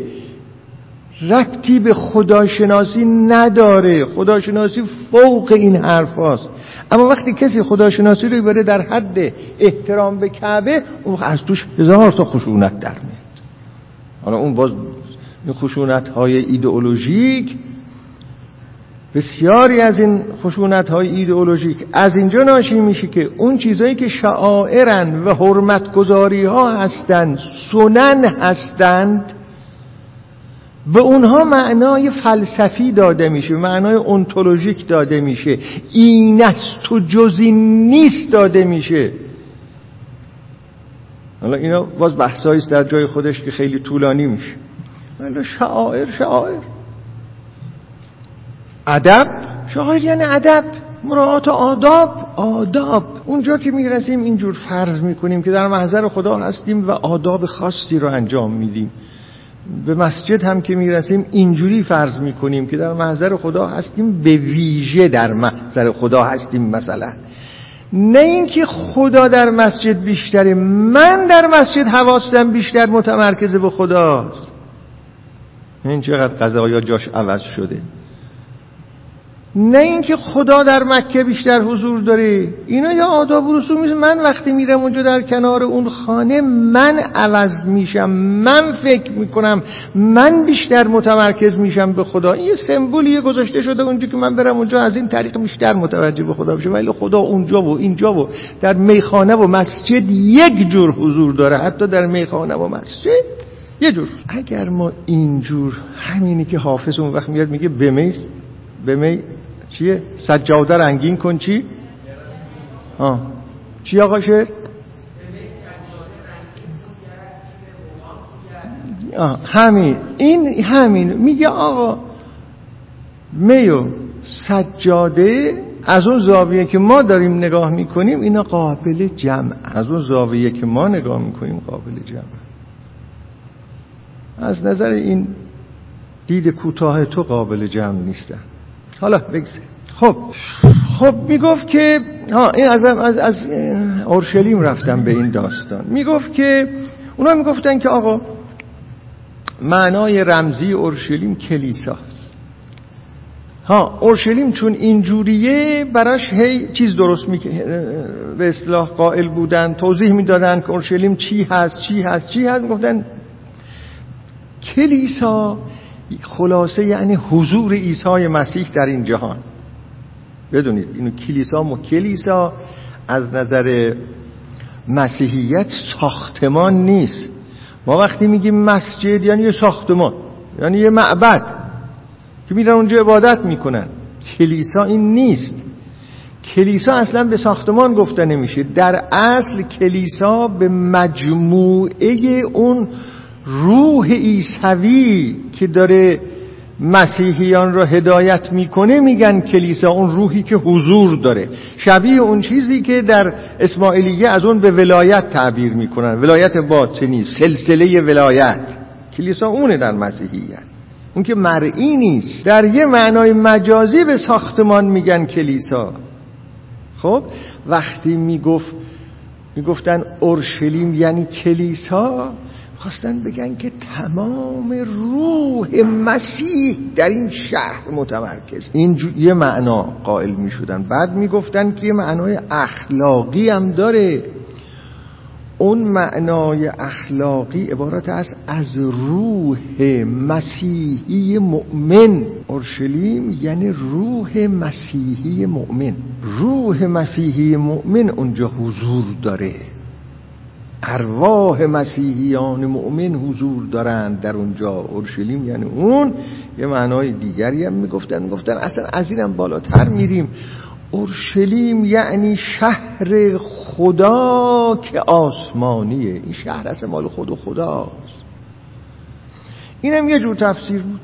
ربطی به خداشناسی نداره. خداشناسی فوق این حرف هاست. اما وقتی کسی خداشناسی رو بره در حد احترام به کعبه، اون از توش هزار تا خشونت در میاد. حالا اون باز خشونت های ایدئولوژیک، بسیاری از این خشونت های ایدئولوژیک از اینجا ناشی میشه که اون چیزایی که شعائرن و حرمتگذاری ها هستند، سنن هستند، به اونها معنای فلسفی داده میشه، معنای انتولوژیک داده میشه، این است و جز این نیست داده میشه. حالا اینا باز بحثایی است در جای خودش که خیلی طولانی میشه. حالا شعائر، ادب، شعائر یعنی ادب، مراعات آداب. اونجا که میرسیم اینجور فرض میکنیم که در محضر خدا هستیم و آداب خاصی رو انجام میدیم. به مسجد هم که میرسیم اینجوری فرض میکنیم که در محضر خدا هستیم، به ویژه در محضر خدا هستیم. مثلا نه اینکه خدا در مسجد بیشتره، من در مسجد حواسم بیشتر متمرکز به خداست. این چقدر قضایا جاش عوض شده. نه اینکه خدا در مکه بیشتر حضور داره. اینا یا آداب و رسوم. من وقتی میرم اونجا در کنار اون خانه، من عوض میشم، من فکر میکنم، من بیشتر متمرکز میشم به خدا. این یه سمبولیه گذاشته شده اونجا که من برم اونجا از این طریق بیشتر متوجه به خدا بشم. ولی خدا اونجا و اینجا و در میخانه و مسجد یک جور حضور داره. حتی در میخانه و مسجد یه جور. اگر ما اینجور، همینی که حافظ اون وقت میاد میگه به می چیه؟ سجاده رنگین کن. چی؟ چی آقا شعر؟ همین. این همین میگه آقا می و سجاده از اون زاویه که ما داریم نگاه میکنیم اینا قابل جمع، از اون زاویه که ما نگاه میکنیم قابل جمع. از نظر این دید کوتاه تو قابل جمع نیستن. حالا بگذاریم. خب میگفت که این از اورشلیم رفتم به این داستان. میگفت که اونا میگفتن که آقا معنای رمزی اورشلیم کلیسا است. اورشلیم چون اینجوریه براش هی چیز درست به اصطلاح قائل بودن، توضیح میدادن که اورشلیم چی هست. میگفتن کلیسا خلاصه یعنی حضور عیسی مسیح در این جهان. بدونید اینو کلیسا از نظر مسیحیت ساختمان نیست. ما وقتی میگیم مسجد یعنی یه ساختمان، یعنی یه معبد که میرن اونجا عبادت میکنن. کلیسا این نیست. کلیسا اصلا به ساختمان گفته نمیشه. در اصل کلیسا به مجموعه اون روح عیسوی که داره مسیحیان را هدایت میکنه میگن کلیسا. اون روحی که حضور داره، شبیه اون چیزی که در اسماعیلیه از اون به ولایت تعبیر میکنن، ولایت باطنی، سلسله ولایت. کلیسا اونه در مسیحیت، اون که مرئی نیست. در یه معنای مجازی به ساختمان میگن کلیسا. خب وقتی میگفتن اورشلیم یعنی کلیسا، خواستن بگن که تمام روح مسیح در این شهر متمرکز. این یه معنا قائل می شدن. بعد می گفتن که یه معنای اخلاقی هم داره. اون معنای اخلاقی عبارت از روح مسیحی مؤمن. اورشلیم یعنی روح مسیحی مؤمن. روح مسیحی مؤمن اونجا حضور داره. ارواح مسیحیان مؤمن حضور دارند در اونجا. اورشلیم یعنی اون. یه معنای دیگری هم میگفتن اصلا از اینم بالاتر میریم. اورشلیم یعنی شهر خدا که آسمانیه. این شهر اصلا مال خود خداست. اینم یه جور تفسیر بود.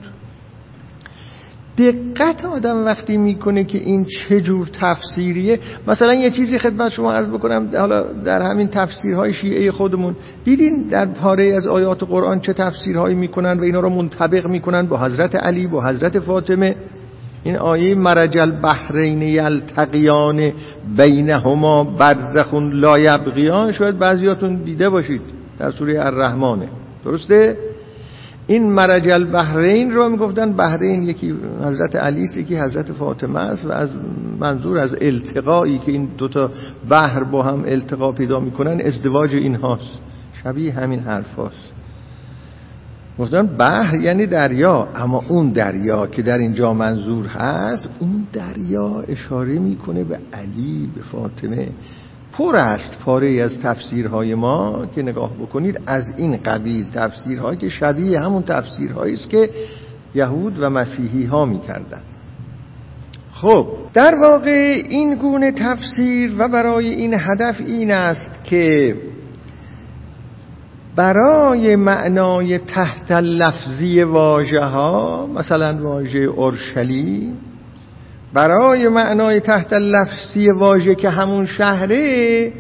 دقت آدم وقتی میکنه که این چه جور تفسیریه. مثلا یه چیزی خدمت شما عرض بکنم، حالا در همین تفسیرهای شیعه خودمون دیدین در پاره از آیات قرآن چه تفسیرهایی میکنن و اینا رو منطبق میکنن با حضرت علی، با حضرت فاطمه. این آیه مرج البحرین یلتقیان بینهما برزخ لا یبغیان، شاید بعضیاتون دیده باشید، در سوره الرحمنه، درسته؟ این مرج البحرین رو میگفتن. بحرین یکی حضرت علی است، یکی حضرت فاطمه است، و از منظور از التقایی که این دوتا بحر با هم التقا پیدا میکنن ازدواج اینهاست. شبیه همین حرفاست. گفتن بحر یعنی دریا، اما اون دریا که در اینجا منظور هست، اون دریا اشاره میکنه به علی، به فاطمه. پر است پاره از تفسیرهای ما که نگاه بکنید از این قبیل تفسیرهایی که شبیه همون تفسیرهایی است که یهود و مسیحی ها می‌کردند. خب در واقع این گونه تفسیر و برای این هدف این است که برای معنای تحت لفظی واژه ها، مثلا واژه اورشلیم، برای معنای تحت لفظی واژه که همون شهره،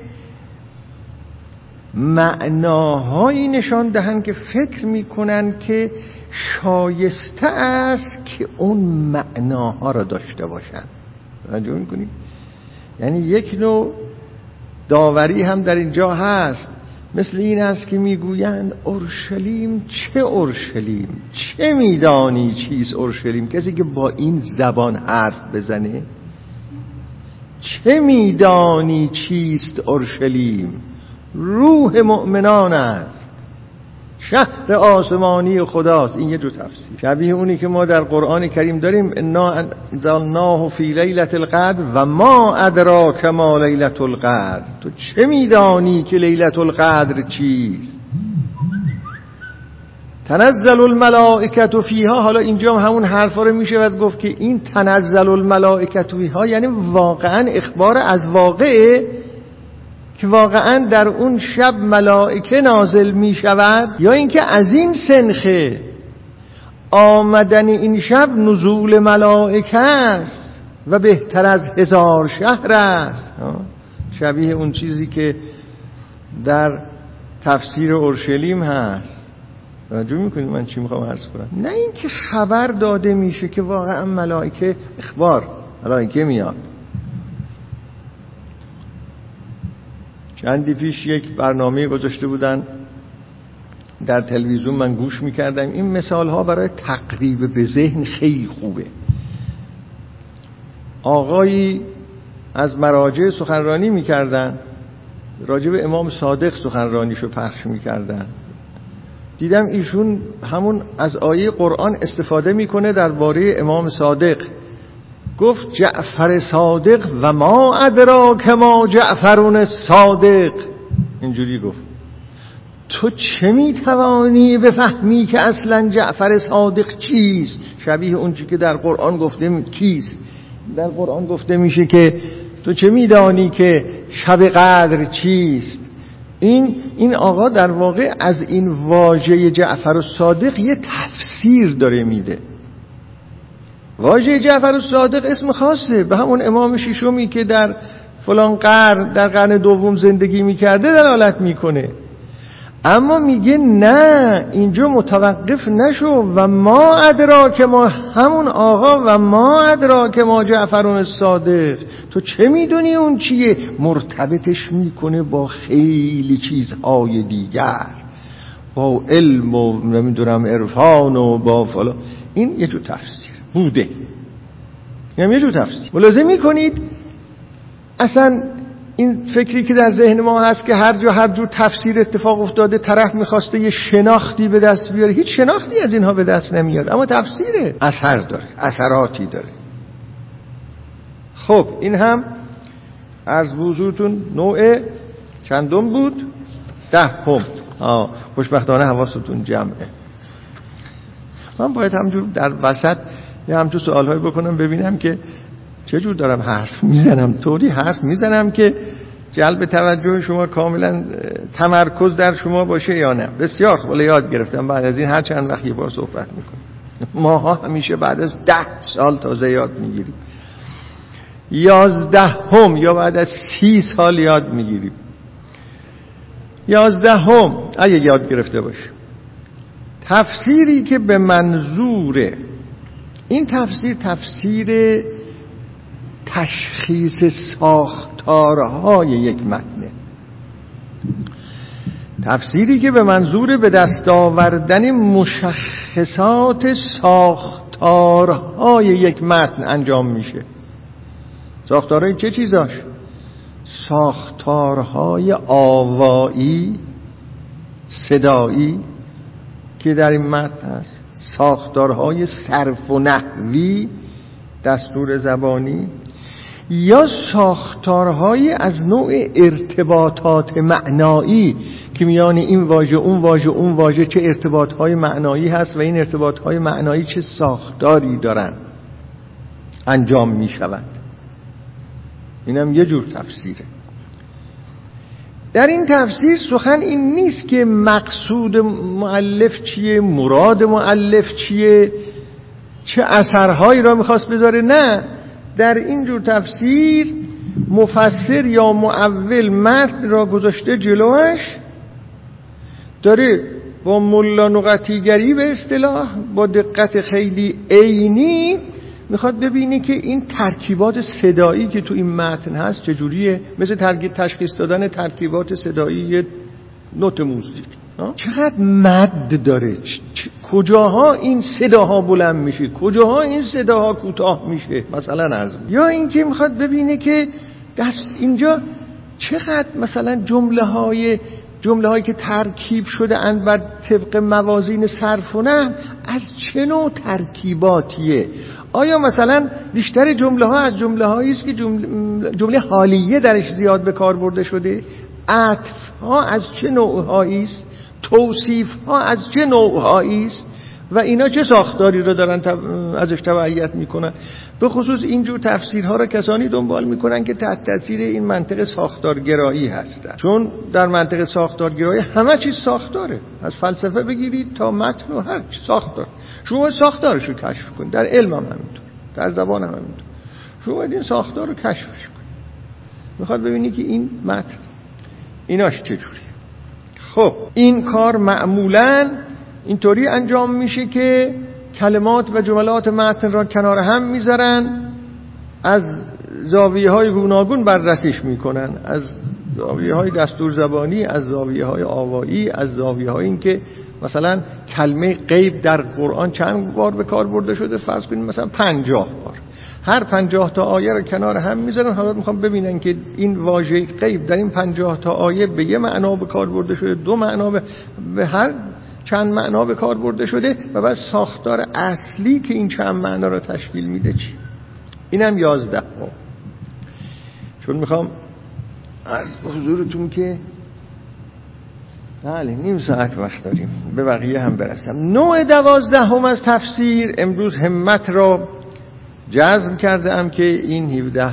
معناهایی نشان دهند که فکر میکنن که شایسته است که اون معناها را داشته باشن. توجه میکنید؟ یعنی یک نوع داوری هم در اینجا هست. مثل این است که میگویند اورشلیم، چه اورشلیم، چه میدانی چیز اورشلیم. کسی که با این زبان حرف بزنه، چه میدانی چیست اورشلیم، روح مؤمنان است، شهر آسمانی خداست. این یه جور تفسیر شبیه اونی که ما در قرآن کریم داریم، انا انزلناه فی لیلة القدر و ما ادراک ما لیلة القدر، تو چه میدانی که لیلة القدر چیست. تنزل الملائکه فیها. حالا اینجا همون حرفا رو میشود گفت که این تنزل الملائکه فیها یعنی واقعا اخبار از واقعه که واقعا در اون شب ملائکه نازل می شود، یا اینکه از این سنخه آمدن این شب نزول ملائکه است و بهتر از 1000 شهر است. شبیه اون چیزی که در تفسیر اورشلیم هست. توجه میکنید من چی میخوام عرض کنم؟ نه اینکه خبر داده میشه که واقعا ملائکه ملائکه میاد. چندی پیش یک برنامه گذاشته بودن در تلویزیون، من گوش میکردم. این مثال ها برای تقریب به ذهن خیلی خوبه. آقایی از مراجع سخنرانی میکردن، راجع به امام صادق سخنرانیشو پخش میکردن. دیدم ایشون همون از آیه قرآن استفاده میکنه درباره امام صادق. گفت جعفر صادق و ما ادراک ما جعفرون صادق. اینجوری گفت تو چه میتوانی بفهمی که اصلا جعفر صادق چیست؟ شبیه اونچی که در قرآن گفته کیست؟ در قرآن گفته میشه که تو چه میدانی که شب قدر چیست؟ این آقا در واقع از این واژه جعفر الصادق یه تفسیر داره میده. واژه جعفر الصادق اسم خاصه، به همون امام ششمی که در فلان قرن، در قرن دوم زندگی میکرده دلالت میکنه. اما میگه نه، اینجا متوقف نشو. و ما ادراک ما، همون آقا، و ما ادراک ما جعفرون صادق، تو چه میدونی اون چیه؟ مرتبطش میکنه با خیلی چیزهای دیگر، با علم و نمیدونم عرفان و با فلا. این یه جور تفسیر بوده، یعنی یه جور تفسیر. ملاحظه میکنید اصلا این فکری که در ذهن ما هست که هر جور تفسیر اتفاق افتاده، طرف میخواسته یه شناختی به دست بیاره. هیچ شناختی از اینها به دست نمیاد، اما تفسیره، اثر داره، اثراتی داره. خب این هم عرض به حضورتون نوع چندم بود؟ 10. خوشبختانه حواستون جمعه. من باید همجور در وسط یه همچون سوالهایی بکنم، ببینم که چجور دارم حرف میزنم، طوری حرف میزنم که جلب توجه شما، کاملا تمرکز در شما باشه یا نه. بسیار خوب، یاد گرفتم بعد از این هر چند وقت یه بار صحبت میکنم. ماها همیشه بعد از 10 سال تازه یاد میگیریم، 11 یا بعد از 30 سال یاد میگیریم. 11 اگه یاد گرفته باشه تفسیری که به منظوره، این تفسیر تشخیص ساختارهای یک متنه، تفسیری که به منظور به دست آوردن مشخصات ساختارهای یک متن انجام میشه. ساختارهای چه چیزاش؟ ساختارهای آوایی، صدایی که در این متن هست، ساختارهای صرف و نحوی، دستور زبانی، یا ساختارهایی از نوع ارتباطات معنایی که میان این واژه اون واژه چه ارتباطهای معنایی هست و این ارتباطهای معنایی چه ساختاری دارن انجام میشود. اینم یه جور تفسیره. در این تفسیر سخن این نیست که مقصود مؤلف چیه، مراد مؤلف چیه، چه اثرهایی را میخواست بذاره. نه، در این جور تفسیر مفسر یا معول متن را گذاشته جلوش، داره با ملا نقطی‌گری به اصطلاح، با دقت خیلی عینی میخواد ببینی که این ترکیبات صدایی که تو این متن هست چجوریه، مثل تشخیص دادن ترکیبات صدایی نوت موزیک. چقدر مد داره، کجاها این صداها بلند میشه، کجاها این صداها کوتاه میشه، مثلا عرضم. یا اینکه میخواد ببینه که اینجا چقدر مثلا جمله‌هایی که ترکیب شده اند و طبق موازین صرف و نحو از چه نوع ترکیباتیه. آیا مثلا بیشتر جمله‌ها از جمله‌هایی است که جمله حالیه درش زیاد به کار برده شده، عطف‌ها از چه نوع‌هایی است، توصیف‌ها از چه نوع‌هایی است، و اینا چه ساختاری رو دارن ازش تبعیت میکنن. به خصوص اینجور تفسیرها را کسانی دنبال میکنن که تحت تاثیر این منطق ساختارگرایی هستن، چون در منطق ساختارگرایی همه چیز ساختاره، از فلسفه بگیرید تا متن و هر چیز ساختار. شما ساختارشو کشف کن، در علم هم همینطور، در زبان هم همینطور، شما باید این ساختار رو کشفش کن، میخواد ببینی که این متن ایناش چجوریه. خب این کار معمولاً اینطوری انجام میشه که کلمات و جملات متن را کنار هم میذارن، از زاویه‌های گوناگون بررسیش میکنن، از زاویه‌های دستور زبانی، از زاویه‌های آوایی، از زاویه‌های اینکه مثلا کلمه غیب در قرآن چند بار به کار برده شده، فرض کنیم مثلا 50 بار، هر 50 تا آیه رو کنار هم میذارن، حالا میخوام ببینن که این واژه غیب در این 50 تا آیه به یه معنا به کار برده شده، دو معنا به هر چند معنا به کار برده شده، و بعد ساختار اصلی که این چند معنا رو تشکیل میده چی؟ اینم 11 بار. چون میخوام عرض به حضورتون که بله نیم ساعت وقت داریم به بقیه هم برسم. نوع 12 از تفسیر امروز همت را جزم کرده ام که این 17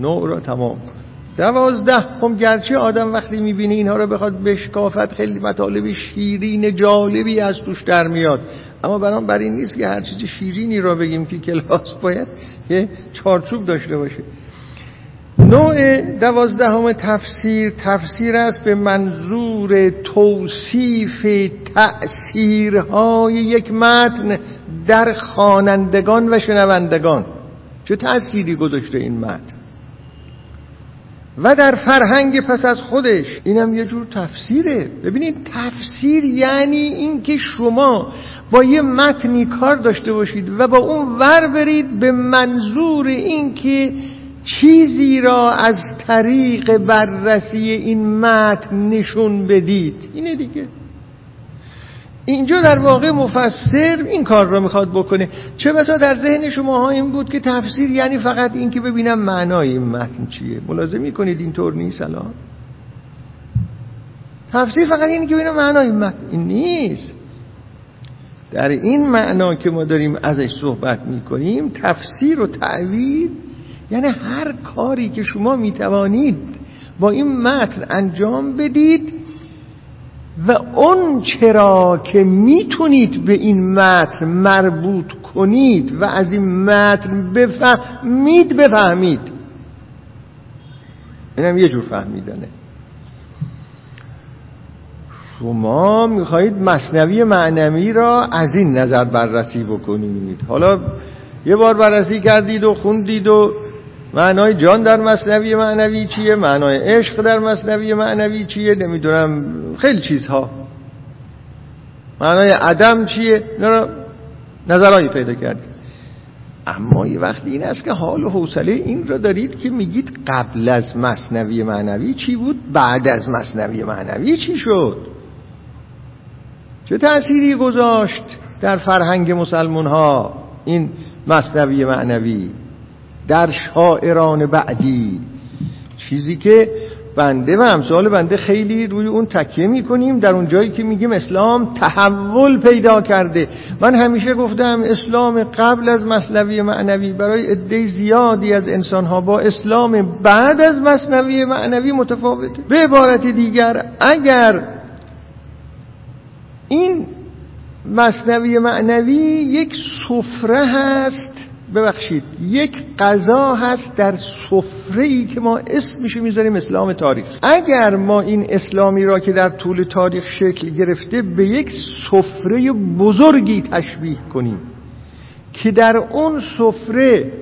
نوع را تمام کنم. 12 گرچه آدم وقتی میبینه اینها را بخواد بشکافت خیلی مطالب شیرین جالبی از توش در میاد، اما برام بر این نیست که هر چیز شیرینی را بگیم که کلاس باید یه چارچوب داشته باشه. نوع 12 تفسیر، تفسیر است به منظور توصیف تأثیرهای یک متن در خوانندگان و شنوندگان، چه تأثیری گذاشته این متن، و در فرهنگ پس از خودش. اینم یه جور تفسیره. ببینید تفسیر یعنی این که شما با یه متنی کار داشته باشید و با اون ور برید به منظور این که چیزی را از طریق بررسی این متن نشون بدید. اینه دیگه. اینجا در واقع مفسر این کار را میخواد بکنه. چه بسا در ذهن شماها این بود که تفسیر یعنی فقط این که ببینم معنای این متن چیه. ملاحظه میکنید اینطور نیست الان. تفسیر فقط اینی که ببینم معنای این متن، این نیست. در این معنا که ما داریم ازش صحبت میکنیم، تفسیر و تعویل یعنی هر کاری که شما میتوانید با این متن انجام بدید و اون چرا که میتونید به این متن مربوط کنید و از این متن بفهمید. اینم یه جور فهمیدنه. شما میخواید مثنوی معنوی را از این نظر بررسی بکنید، حالا یه بار بررسی کردید و خوندید و معنای جان در مثنوی معنوی چیه، معنای عشق در مثنوی معنوی چیه، نمیدونم خیلی چیزها، معنای عدم چیه، نظرهایی پیدا کردید. اما یه وقتی این است که حال و حوصله این را دارید که میگید قبل از مثنوی معنوی چی بود، بعد از مثنوی معنوی چی شد، چه تأثیری گذاشت در فرهنگ مسلمان ها این مثنوی معنوی، در شاعران بعدی، چیزی که بنده و امثال بنده خیلی روی اون تکیه میکنیم در اون جایی که میگیم اسلام تحول پیدا کرده. من همیشه گفتم اسلام قبل از مثنوی معنوی برای عده زیادی از انسانها با اسلام بعد از مثنوی معنوی متفاوته. به عبارت دیگر اگر این مثنوی معنوی یک سفره هست، ببخشید یک غذا هست در سفره‌ای که ما اسمش میذاریم اسلام تاریخ، اگر ما این اسلامی را که در طول تاریخ شکل گرفته به یک سفره بزرگی تشبیه کنیم که در اون سفره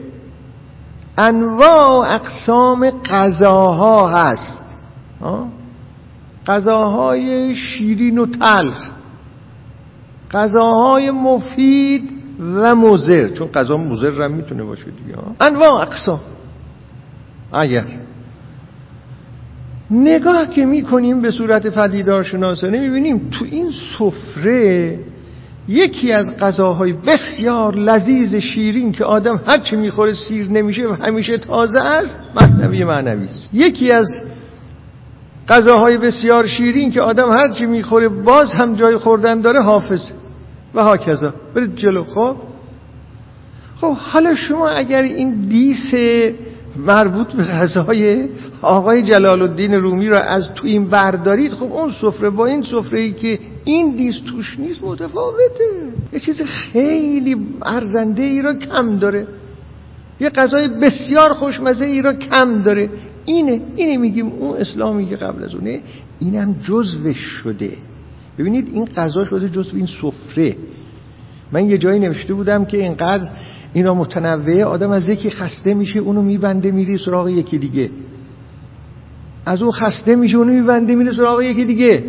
انواع و اقسام غذاها هست، غذاهای شیرین و تلخ، غذاهای مفید و مضر، چون غذا مضر هم میتونه باشه دیگه، انواع اقسام. اگر نگاه که میکنیم به صورت پدیدارشناسانه میبینیم تو این سفره یکی از غذاهای بسیار لذیذ شیرین که آدم هرچی میخوره سیر نمیشه و همیشه تازه است، مثنوی معنوی است. یکی از غذاهای بسیار شیرین که آدم هرچی میخوره باز هم جای خوردن داره، حافظه، و هاکذا برید جلو. خوب خب حالا شما اگر این دیس مربوط به غذای آقای جلال الدین رومی را از تو این بردارید، خب اون سفره با این سفره‌ای که این دیس توش نیست متفاوته، یه چیز خیلی ارزنده ای را کم داره، یه غذای بسیار خوشمزه ای را کم داره. اینه میگیم اون اسلامی که قبل از اونه، اینم جزو شده. ببینید این غذا شده جزو این سفره. من یه جایی نوشته بودم که اینقدر اینا متنوعه، آدم از یکی خسته میشه اونو میبنده میری سراغ یکی دیگه، از اون خسته میشه اونو میبنده میری سراغ یکی دیگه،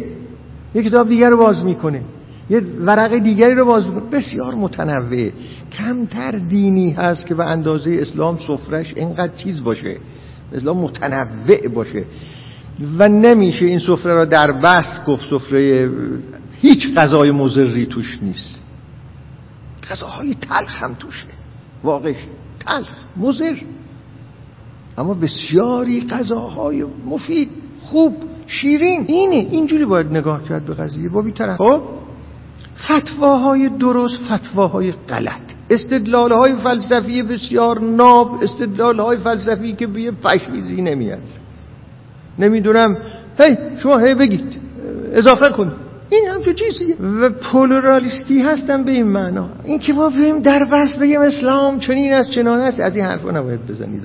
یه کتاب دیگر رو باز میکنه، یه ورق دیگری رو باز میکنه. بسیار متنوعه. کمتر دینی هست که به اندازه اسلام سفرش اینقدر چیز باشه، اسلام متنوع باشه، و نمیشه این سفره را در بس گفت سفره هیچ غذای مضری توش نیست. غذاهای تلخ هم توشه، واقعا تلخ مضر، اما بسیاری غذاهای مفید، خوب، شیرین. اینجوری باید نگاه کرد به قضیه. با بی‌طرف خب فتواهای درست، فتواهای غلط، استدلال‌های فلسفی بسیار ناب، استدلال‌های فلسفی که به پشیزی نمی‌ارزه. نمیدونم شما هی بگید اضافه کنید، این هم تو چیزیه و پلورالیستی هستن به این معنا. این که ما بگیم در بس بگیم اسلام چنین است چنان است، از این حرفا نباید بزنید.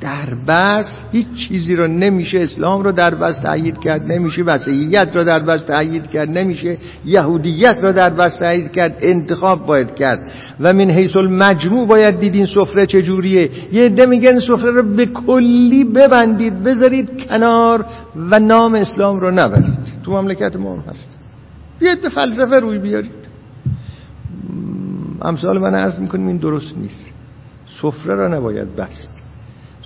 در بس هیچ چیزی رو نمیشه اسلام رو در بس تأیید کرد، نمیشه مسیحیت رو در بس تأیید کرد، نمیشه یهودیت رو در بس تأیید کرد. انتخاب باید کرد و من حیث المجموع باید دید این سفره چجوریه. یه عده میگن سفره رو به کلی ببندید، بذارید کنار و نام اسلام رو نبرید. تو مملکت ما هم هست. بیاید به فلسفه روی بیارید. امثال من عرض میکنم این درست نیست. سفره رو نباید بست،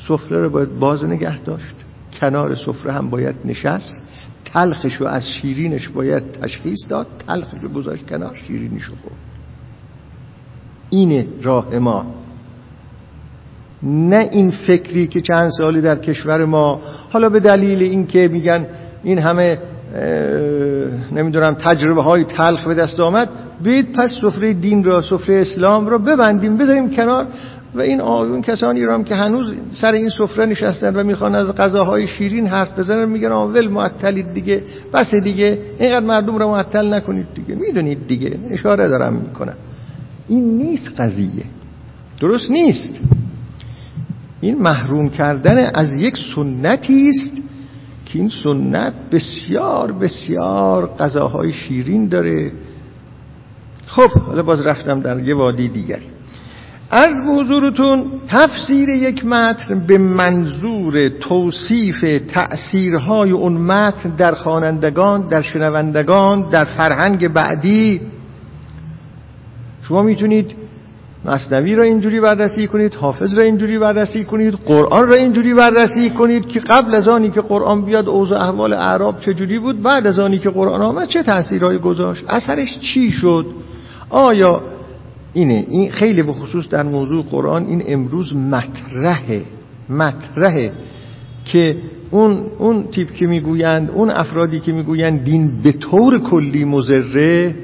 سفره رو باید باز نگه داشت، کنار سفره هم باید نشست، تلخش رو از شیرینش باید تشخیص داد، تلخش رو گذاشت کنار، شیرینش رو خورد. اینه راه ما، نه این فکری که چند سالی در کشور ما حالا به دلیل این که میگن این همه نمیدونم تجربه های تلخ به دست آمد، بید پس سفره دین را، سفره اسلام را ببندیم بذاریم کنار. و این آقایون کسانی رو هم که هنوز سر این سفره نشستن و میخوان از غذاهای شیرین حرف بزنن، میگن اول معطلید دیگه، بس دیگه، اینقدر مردم رو معطل نکنید دیگه، میدونید دیگه، اشاره دارم میکنم. این نیست قضیه، درست نیست. این محروم کردن از یک سنتی است که این سنت بسیار بسیار غذاهای شیرین داره. خب حالا باز رفتم در یه وادی دیگری. عرض به حضورتون تفسیر یک متن به منظور توصیف تأثیرهای اون متن در خوانندگان، در شنوندگان، در فرهنگ بعدی. شما میتونید مثنوی را اینجوری بررسی کنید، حافظ را اینجوری بررسی کنید، قرآن را اینجوری بررسی کنید که قبل از آنی که قرآن بیاد اوضاع احوال اعراب چجوری بود، بعد از آنی که قرآن آمد چه تأثیرهایی گذاشت، اثرش چی شد. آیا این خیلی به خصوص در موضوع قرآن این امروز مطرحه که اون تیپ که میگویند، اون افرادی که میگویند دین به طور کلی مضره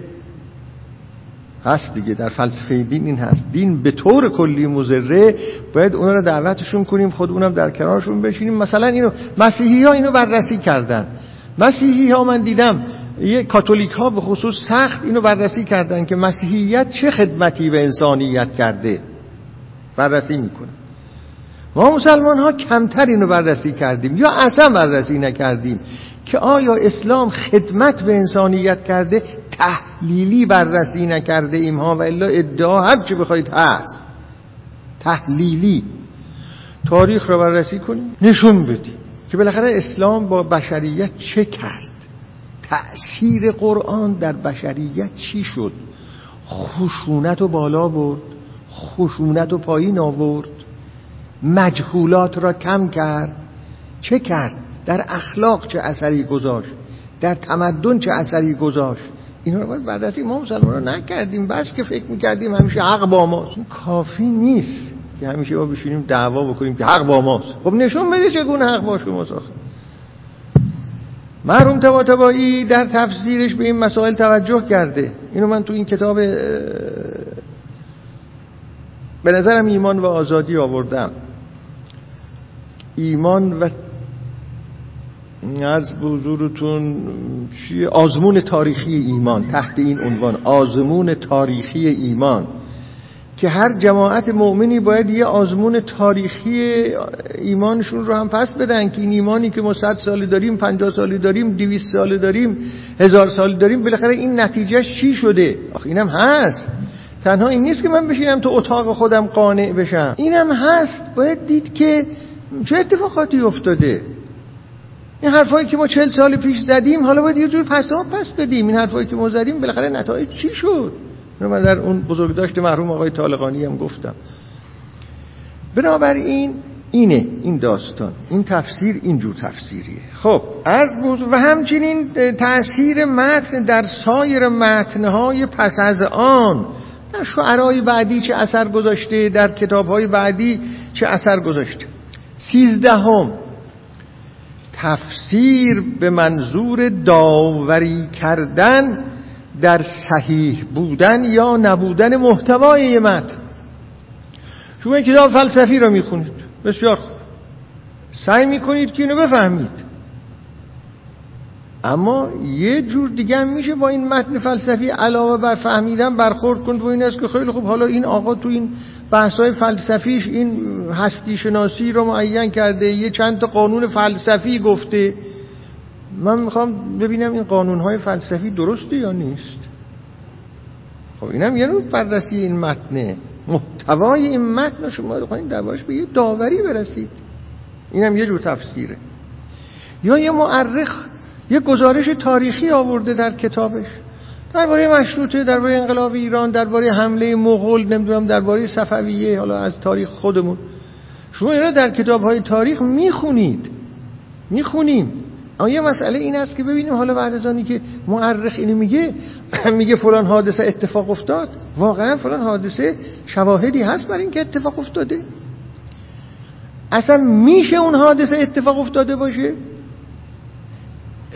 هست دیگه، در فلسفه دین این هست، دین به طور کلی مضره، باید اونا رو دعوتشون کنیم، خود اونم در کنارشون بشینیم. مثلا اینو مسیحی ها اینو بررسی کردن. مسیحی ها من دیدم، یه کاتولیک ها به خصوص سخت اینو بررسی کردن که مسیحیت چه خدمتی به انسانیت کرده، بررسی میکنه. ما مسلمان ها کمتر اینو بررسی کردیم یا اصلا بررسی نکردیم که آیا اسلام خدمت به انسانیت کرده. تحلیلی بررسی نکرده ایم ها، و الا ادعا هر چی بخواید هست. تحلیلی تاریخ رو بررسی کنیم، نشون بدیم که بالاخره اسلام با بشریت چه کرد، تأثیر قرآن در بشریت چی شد، خشونت رو بالا برد، خشونت رو پایین آورد، مجهولات را کم کرد، چه کرد، در اخلاق چه اثری گذاشت، در تمدن چه اثری گذاشت. اینا رو باید بررسی. ما مسلمان ها نکردیم، بس که فکر میکردیم همیشه حق با ماست. کافی نیست که همیشه ما بشینیم دعوا بکنیم که حق با ماست. خب نشون بده چگونه حق با شماست. مرحوم طباطبایی در تفسیرش به این مسائل توجه کرده. اینو من تو این کتاب به نظرم ایمان و آزادی آوردم. ایمان و از بزرگتون چیه؟ آزمون تاریخی ایمان، تحت این عنوان آزمون تاریخی ایمان، که هر جماعت مؤمنی باید یه آزمون تاریخی ایمانشون رو هم پس بدن که این ایمانی که ما 100 ساله داریم، 50 ساله داریم، 200 ساله داریم، 1000 ساله داریم، بالاخره این نتیجهش چی شده؟ آخه اینم هست. تنها این نیست که من بشینم تو اتاق خودم قانع بشم، اینم هست. باید دید که چه اتفاقاتی افتاده. این حرفایی که ما 40 سال پیش زدیم حالا باید یه جور پس بدیم. این حرفایی که ما زدیم بالاخره نتایج چی شد؟ من در اون بزرگداشت محروم آقای طالقانی هم گفتم. بنابراین اینه این داستان، این تفسیر اینجور تفسیریه. خب و همچنین تأثیر متن در سایر متنهای پس از آن، در شعرهای بعدی چه اثر گذاشته، در کتابهای بعدی چه اثر گذاشته. 13، تفسیر به منظور داوری کردن در صحیح بودن یا نبودن محتوای یه متن. شما این کتاب فلسفی رو میخونید، بسیار خوب، سعی میکنید که اینو بفهمید، اما یه جور دیگه هم میشه با این متن فلسفی علاوه بر فهمیدن برخورد کن. و این است که خیلی خوب، حالا این آقا تو این بحث‌های فلسفیش این هستی شناسی رو معین کرده، یه چند تا قانون فلسفی گفته، من میخوام ببینم این قانونهای فلسفی درسته یا نیست. خب اینم یه نوع بررسی این متنه، محتوای این متن شما بخواید دربارش به یه داوری برسید، اینم یه جور تفسیره. یا یه مورخ یه گزارش تاریخی آورده در کتابش، درباره مشروطه، درباره انقلاب ایران، درباره حمله مغول، نمیدونم درباره صفویه، حالا از تاریخ خودمون. شما اینا در کتاب‌های تاریخ میخونیم. اما یه مسئله این است که ببینیم حالا بعد از آنی که مورخ اینو میگه فلان حادثه اتفاق افتاد، واقعا فلان حادثه شواهدی هست بر این که اتفاق افتاده؟ اصلا میشه اون حادثه اتفاق افتاده باشه؟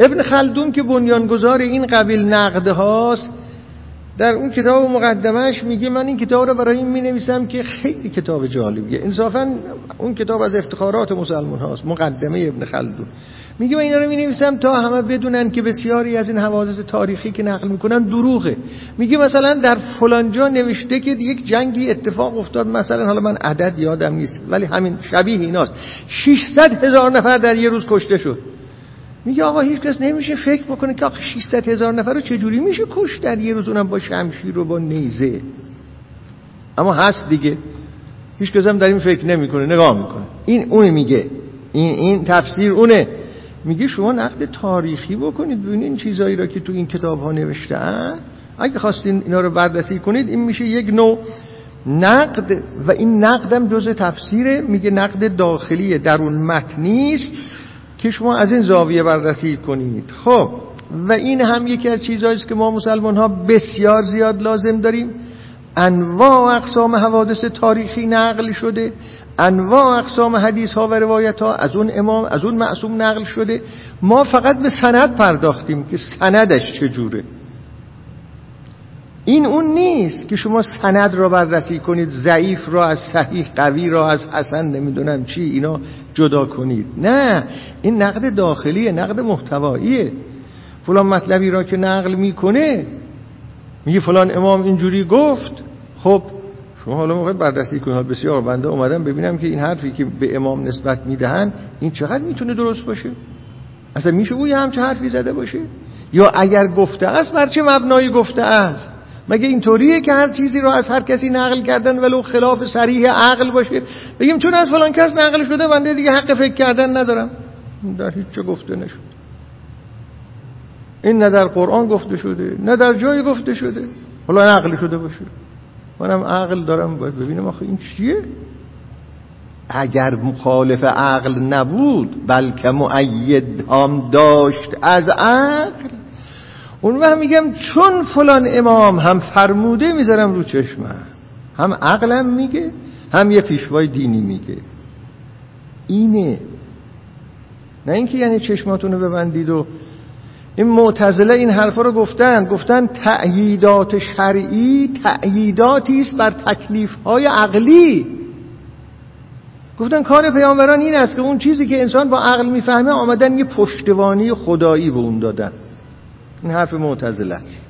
ابن خلدون که بنیانگذار این قبیل نقده هاست، در اون کتاب و مقدمهش میگه من این کتاب رو برای این مینویسم که خیلی کتاب جالبیه. انصافا اون کتاب از افتخارات مسلمان هاست، مقدمه ابن خلدون. میگه من اینا رو مینویسم تا همه بدونن که بسیاری از این حوادث تاریخی که نقل میکنن دروغه. میگه مثلا در فلان جا نوشته که یک جنگی اتفاق افتاد، مثلا حالا من عدد یادم نیست ولی همین شبیه ایناست، 600,000 نفر در یه روز کشته شد. میگه آقا هیچ کس نمیشه فکر بکنه که آخه 600,000 نفر رو چجوری میشه کشت در یه روز، اونم با شمشیر و با نیزه. اما هست دیگه، هیچ کس هم در این فکر نمیکنه، نگاه میکنه. این اون میگه، این تفسیر اونه. میگه شما نقد تاریخی بکنید، ببینید این چیزایی را که تو این کتاب‌ها نوشته‌اند، اگه خواستین اینا رو بررسی کنید، این میشه یک نوع نقد. و این نقدم جزء تفسیره. میگه نقد داخلی درون متن نیست که شما از این زاویه بررسی کنید. خب و این هم یکی از چیزهایی است که ما مسلمان ها بسیار زیاد لازم داریم. انواع و اقسام حوادث تاریخی نقل شده، انواع و اقسام حدیث ها و روایت ها از اون امام، از اون معصوم نقل شده. ما فقط به سند پرداختیم که سندش چجوره. این اون نیست که شما سند را بررسی کنید، ضعیف را از صحیح، قوی را از حسن، نمیدونم چی، اینا جدا کنید. نه، این نقد داخلیه، نقد محتواییه. فلان مطلبی را که نقل میکنه میگه فلان امام اینجوری گفت. خب شما حالا موقع بررسی کنید. بسیار بنده اومدم ببینم که این حرفی که به امام نسبت میدهن این چقدر میتونه درست باشه، اصلا میشه او همچه حرفی زده باشه، یا اگر گفته است بر چه مبنایی گفته است. مگه اینطوریه که هر چیزی رو از هر کسی نقل کردن ولو خلاف صریح عقل باشه بگیم چون از فلان کس نقل شده بنده دیگه حق فکر کردن ندارم؟ در هیچ جا گفته نشد، این نه در قرآن گفته شده نه در جایی گفته شده. حالا نقل شده باشه، منم عقل دارم باید ببینم آخه این چیه. اگر مخالف عقل نبود بلکه مؤید هم داشت از عقل، اون وقت میگم چون فلان امام هم فرموده میذارم رو چشمم، هم عقلم میگه هم یه پیشوای دینی میگه. اینه، نه اینکه یعنی چشماتونو ببندید و این معتزله این حرفا رو گفتن تأییدات شرعی تأییداتی است بر تکلیف‌های عقلی. گفتن کار پیامبران این است که اون چیزی که انسان با عقل میفهمه آمدن یه پشتوانی خدایی به اون دادن. این حرف معتزله است،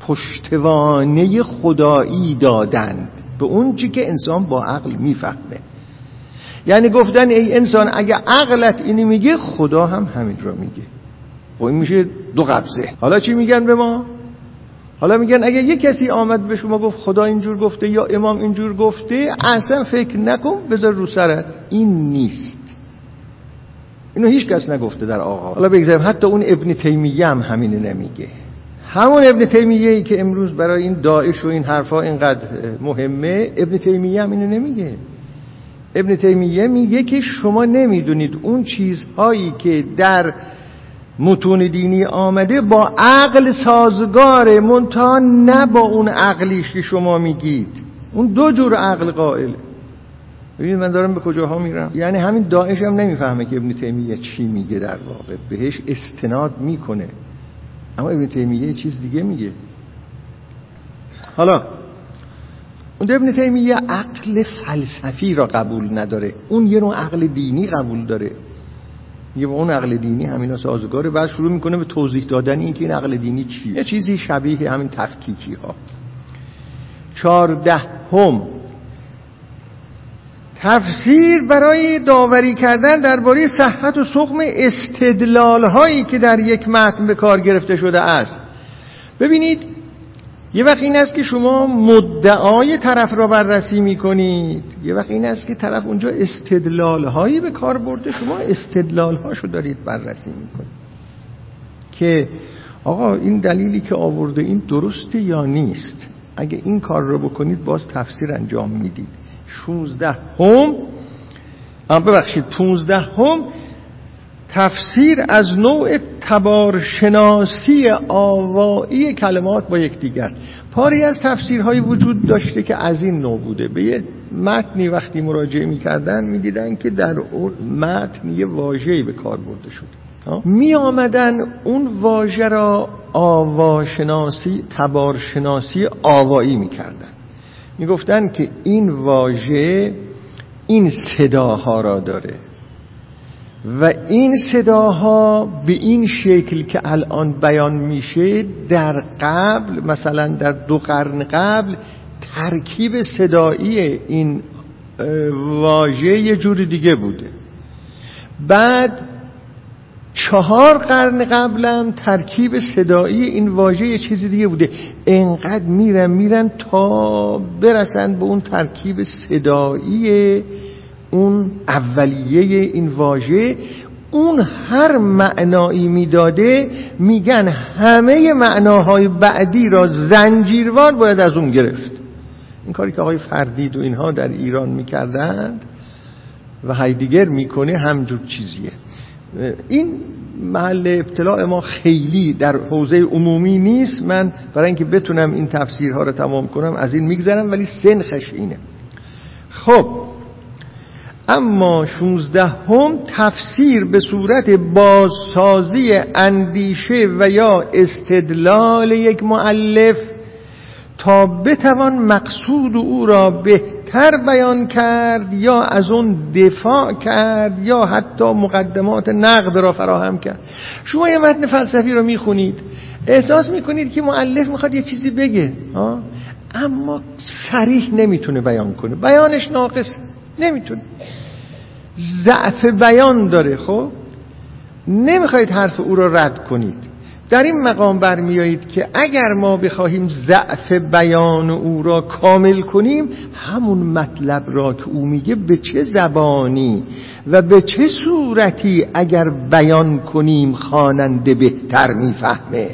پشتوانه خدایی دادند به اون چی که انسان با عقل میفهمه. یعنی گفتن ای انسان اگه عقلت اینی میگه خدا هم همین را میگه. خب این میشه دو قبضه. حالا چی میگن به ما؟ حالا میگن اگه یه کسی آمد به شما گفت خدا اینجور گفته یا امام اینجور گفته اصلا فکر نکن، بذار رو سرت، این نیست. اینو هیچ کس نگفته در آغاز. حالا بگذاریم حتی اون ابن تیمیه هم همینو نمیگه. همون ابن تیمیه‌ای که امروز برای این داعش و این حرفا اینقدر مهمه، ابن تیمیه هم اینو نمیگه. ابن تیمیه میگه که شما نمیدونید اون چیزهایی که در متون دینی آمده با عقل سازگاره، منتها نه با اون عقلیش که شما میگید. اون دو جور عقل قائله. ببینید من دارم به کجاها میرم. یعنی همین داعش هم نمیفهمه که ابن تیمیه چی میگه، در واقع بهش استناد میکنه، اما ابن تیمیه چیز دیگه میگه. حالا اون ابن تیمیه عقل فلسفی را قبول نداره، اون یه نوع عقل دینی قبول داره. میگه اون عقل دینی همینا سازگاره. بعد شروع میکنه به توضیح دادن این که این عقل دینی چیه. یه چیزی شبیه همین تفکیکی ها. 14 تفسیر برای داوری کردن درباره صحت و سقم استدلال هایی که در یک متن به کار گرفته شده است. ببینید یه وقت این است که شما مدعای طرف را بررسی میکنید، یه وقت این است که طرف اونجا استدلال هایی به کار برده، شما استدلال هاشو دارید بررسی میکنید که آقا این دلیلی که آورده این درسته یا نیست. اگه این کار رو بکنید باز تفسیر انجام میدید. 15 تفسیر از نوع تبارشناسی آوائی کلمات با یکدیگر. پاری از تفسیرهای وجود داشته که از این نوع بوده. به یه متنی وقتی مراجعه می‌کردن می‌دیدن که در اون متن یه واژه‌ای به کار برده شده، می آمدن اون واژه را تبارشناسی آوائی می‌کردن. می‌گفتن که این واژه این صداها را داره و این صداها به این شکل که الان بیان میشه در قبل، مثلا در 2 قرن قبل، ترکیب صدایی این واژه یه جور دیگه بوده. بعد 4 قرن قبلم ترکیب صدایی این واژه یه چیز دیگه بوده. انقدر میرن تا برسن به اون ترکیب صدایی اون اولیه این واژه. اون هر معنایی میداده میگن همه معناهای بعدی را زنجیروار باید از اون گرفت. این کاری که آقای فردید و اینها در ایران میکردند و هایدگر میکنه همجور چیزیه. این محل ابتلاع ما خیلی در حوزه عمومی نیست. من برای اینکه بتونم این تفسیرها را تمام کنم از این میگذرم، ولی سنخش اینه. خب اما 16 تفسیر به صورت بازسازی اندیشه و یا استدلال یک مؤلف تا بتوان مقصود او را بهتر بیان کرد یا از اون دفاع کرد یا حتی مقدمات نقد را فراهم کرد. شما یه متن فلسفی را میخونید، احساس میکنید که مؤلف میخواد یه چیزی بگه اما صریح نمیتونه بیان کنه، بیانش ناقصه، نمیتونه، ضعف بیان داره. خب نمیخواید حرف او را رد کنید، در این مقام برمیایید که اگر ما بخواهیم ضعف بیان او را کامل کنیم، همون مطلب را که او میگه به چه زبانی و به چه صورتی اگر بیان کنیم خواننده بهتر میفهمه.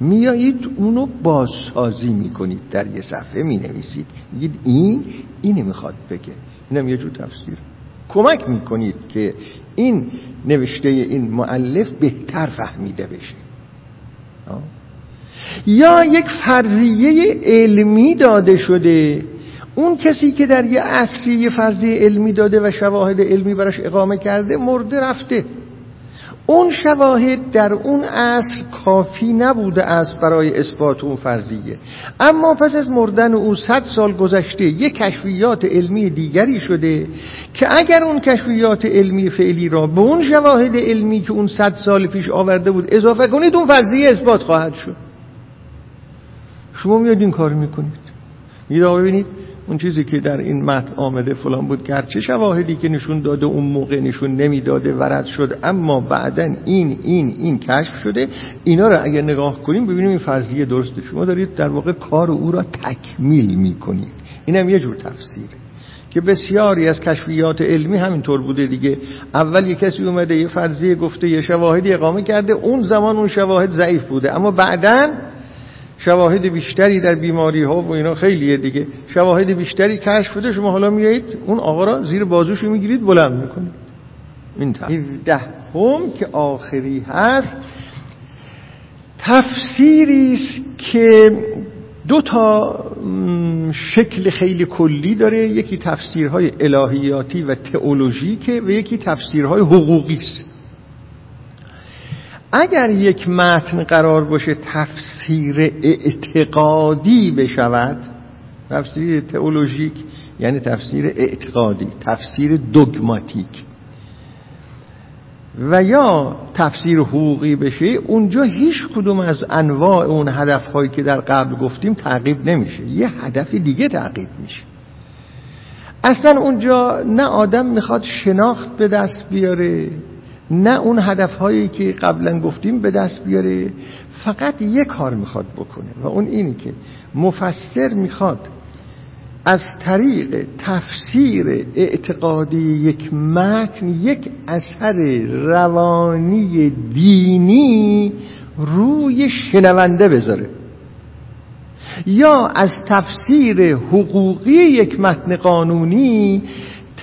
میایید اونو بازسازی میکنید، در یه صفحه مینویسید، میگید اینه میخواد بگه، اینم یه جور تفسیر. کمک میکنید که این نوشته این مؤلف بهتر فهمیده بشه. یا یک فرضیه علمی داده شده، اون کسی که در یه عصری یه فرضیه علمی داده و شواهد علمی براش اقامه کرده مرده رفته، اون شواهد در اون عصر کافی نبوده است برای اثبات اون فرضیه. اما پس از مردن او 100 سال گذشته یک کشفیات علمی دیگری شده که اگر اون کشفیات علمی فعلی را به اون شواهد علمی که اون 100 سال پیش آورده بود اضافه کنید، اون فرضیه اثبات خواهد شد. شما میاد این کار میکنید، میاد ببینید اون چیزی که در این متن آمده فلان بود، گرچه شواهدی که نشون داده اون موقع نشون نمیداده ورد شد، اما بعدن این کشف شده. اینا را اگر نگاه کنیم ببینیم این فرضیه درسته. شما دارید در واقع کار او را تکمیل میکنید. اینم یه جور تفسیره که بسیاری از کشفیات علمی همینطور بوده دیگه. اول یه کسی اومده یه فرضیه گفته، یه شواهدی اقامه کرده، اون زمان اون شواهد ضعیف بوده، اما بعدن شواهد بیشتری در بیماری ها و اینا خیلیه دیگه، شواهد بیشتری کشف شده. شما حالا میایید اون آقا را زیر بازوشو میگیرید بلند میکنید. این 17م که آخری هست، تفسیری است که دو تا شکل خیلی کلی داره. یکی تفسیرهای الهیاتی و تئولوژیکه و یکی تفسیرهای حقوقی است. اگر یک متن قرار باشه تفسیر اعتقادی بشود، تفسیر تئولوژیک یعنی تفسیر اعتقادی، تفسیر دوگماتیک، و یا تفسیر حقوقی بشه، اونجا هیچ کدوم از انواع اون هدفهایی که در قبل گفتیم تعقیب نمیشه، یه هدف دیگه تعقیب میشه. اصلا اونجا نه آدم میخواد شناخت به دست بیاره، نه اون هدفهایی که قبلا گفتیم به دست بیاره، فقط یک کار میخواد بکنه و اون اینی که مفسر میخواد از طریق تفسیر اعتقادی یک متن یک اثر روانی دینی روی شنونده بذاره، یا از تفسیر حقوقی یک متن قانونی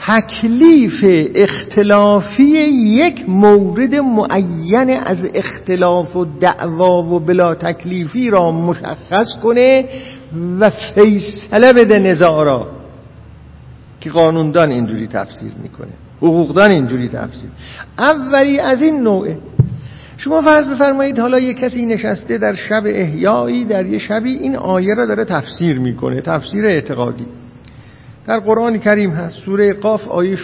تکلیف اختلافی یک مورد معین از اختلاف و دعوا و بلا تکلیفی را مشخص کنه و فیصله بده نزاع را، که قانوندان اینجوری تفسیر میکنه، حقوقدان اینجوری تفسیر. اولی از این نوعه. شما فرض بفرمایید حالا یک کسی نشسته در شب احیایی، در یه شبی این آیه را داره تفسیر میکنه، تفسیر اعتقادی در قرآن کریم هست، سوره قاف آیه 16،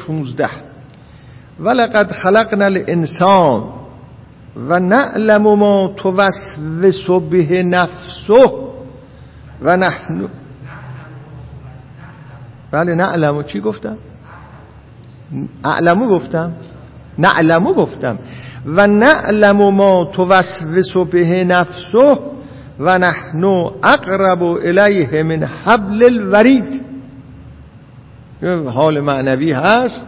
ولقد خلقنا الانسان و نعلم ما توسوس به نفسه و نحن، بله نعلم، چی گفتم؟ نعلم گفتم و نعلم ما توسوس به نفسه و نحن اقرب الیه من حبل الورید. حال معنوی هست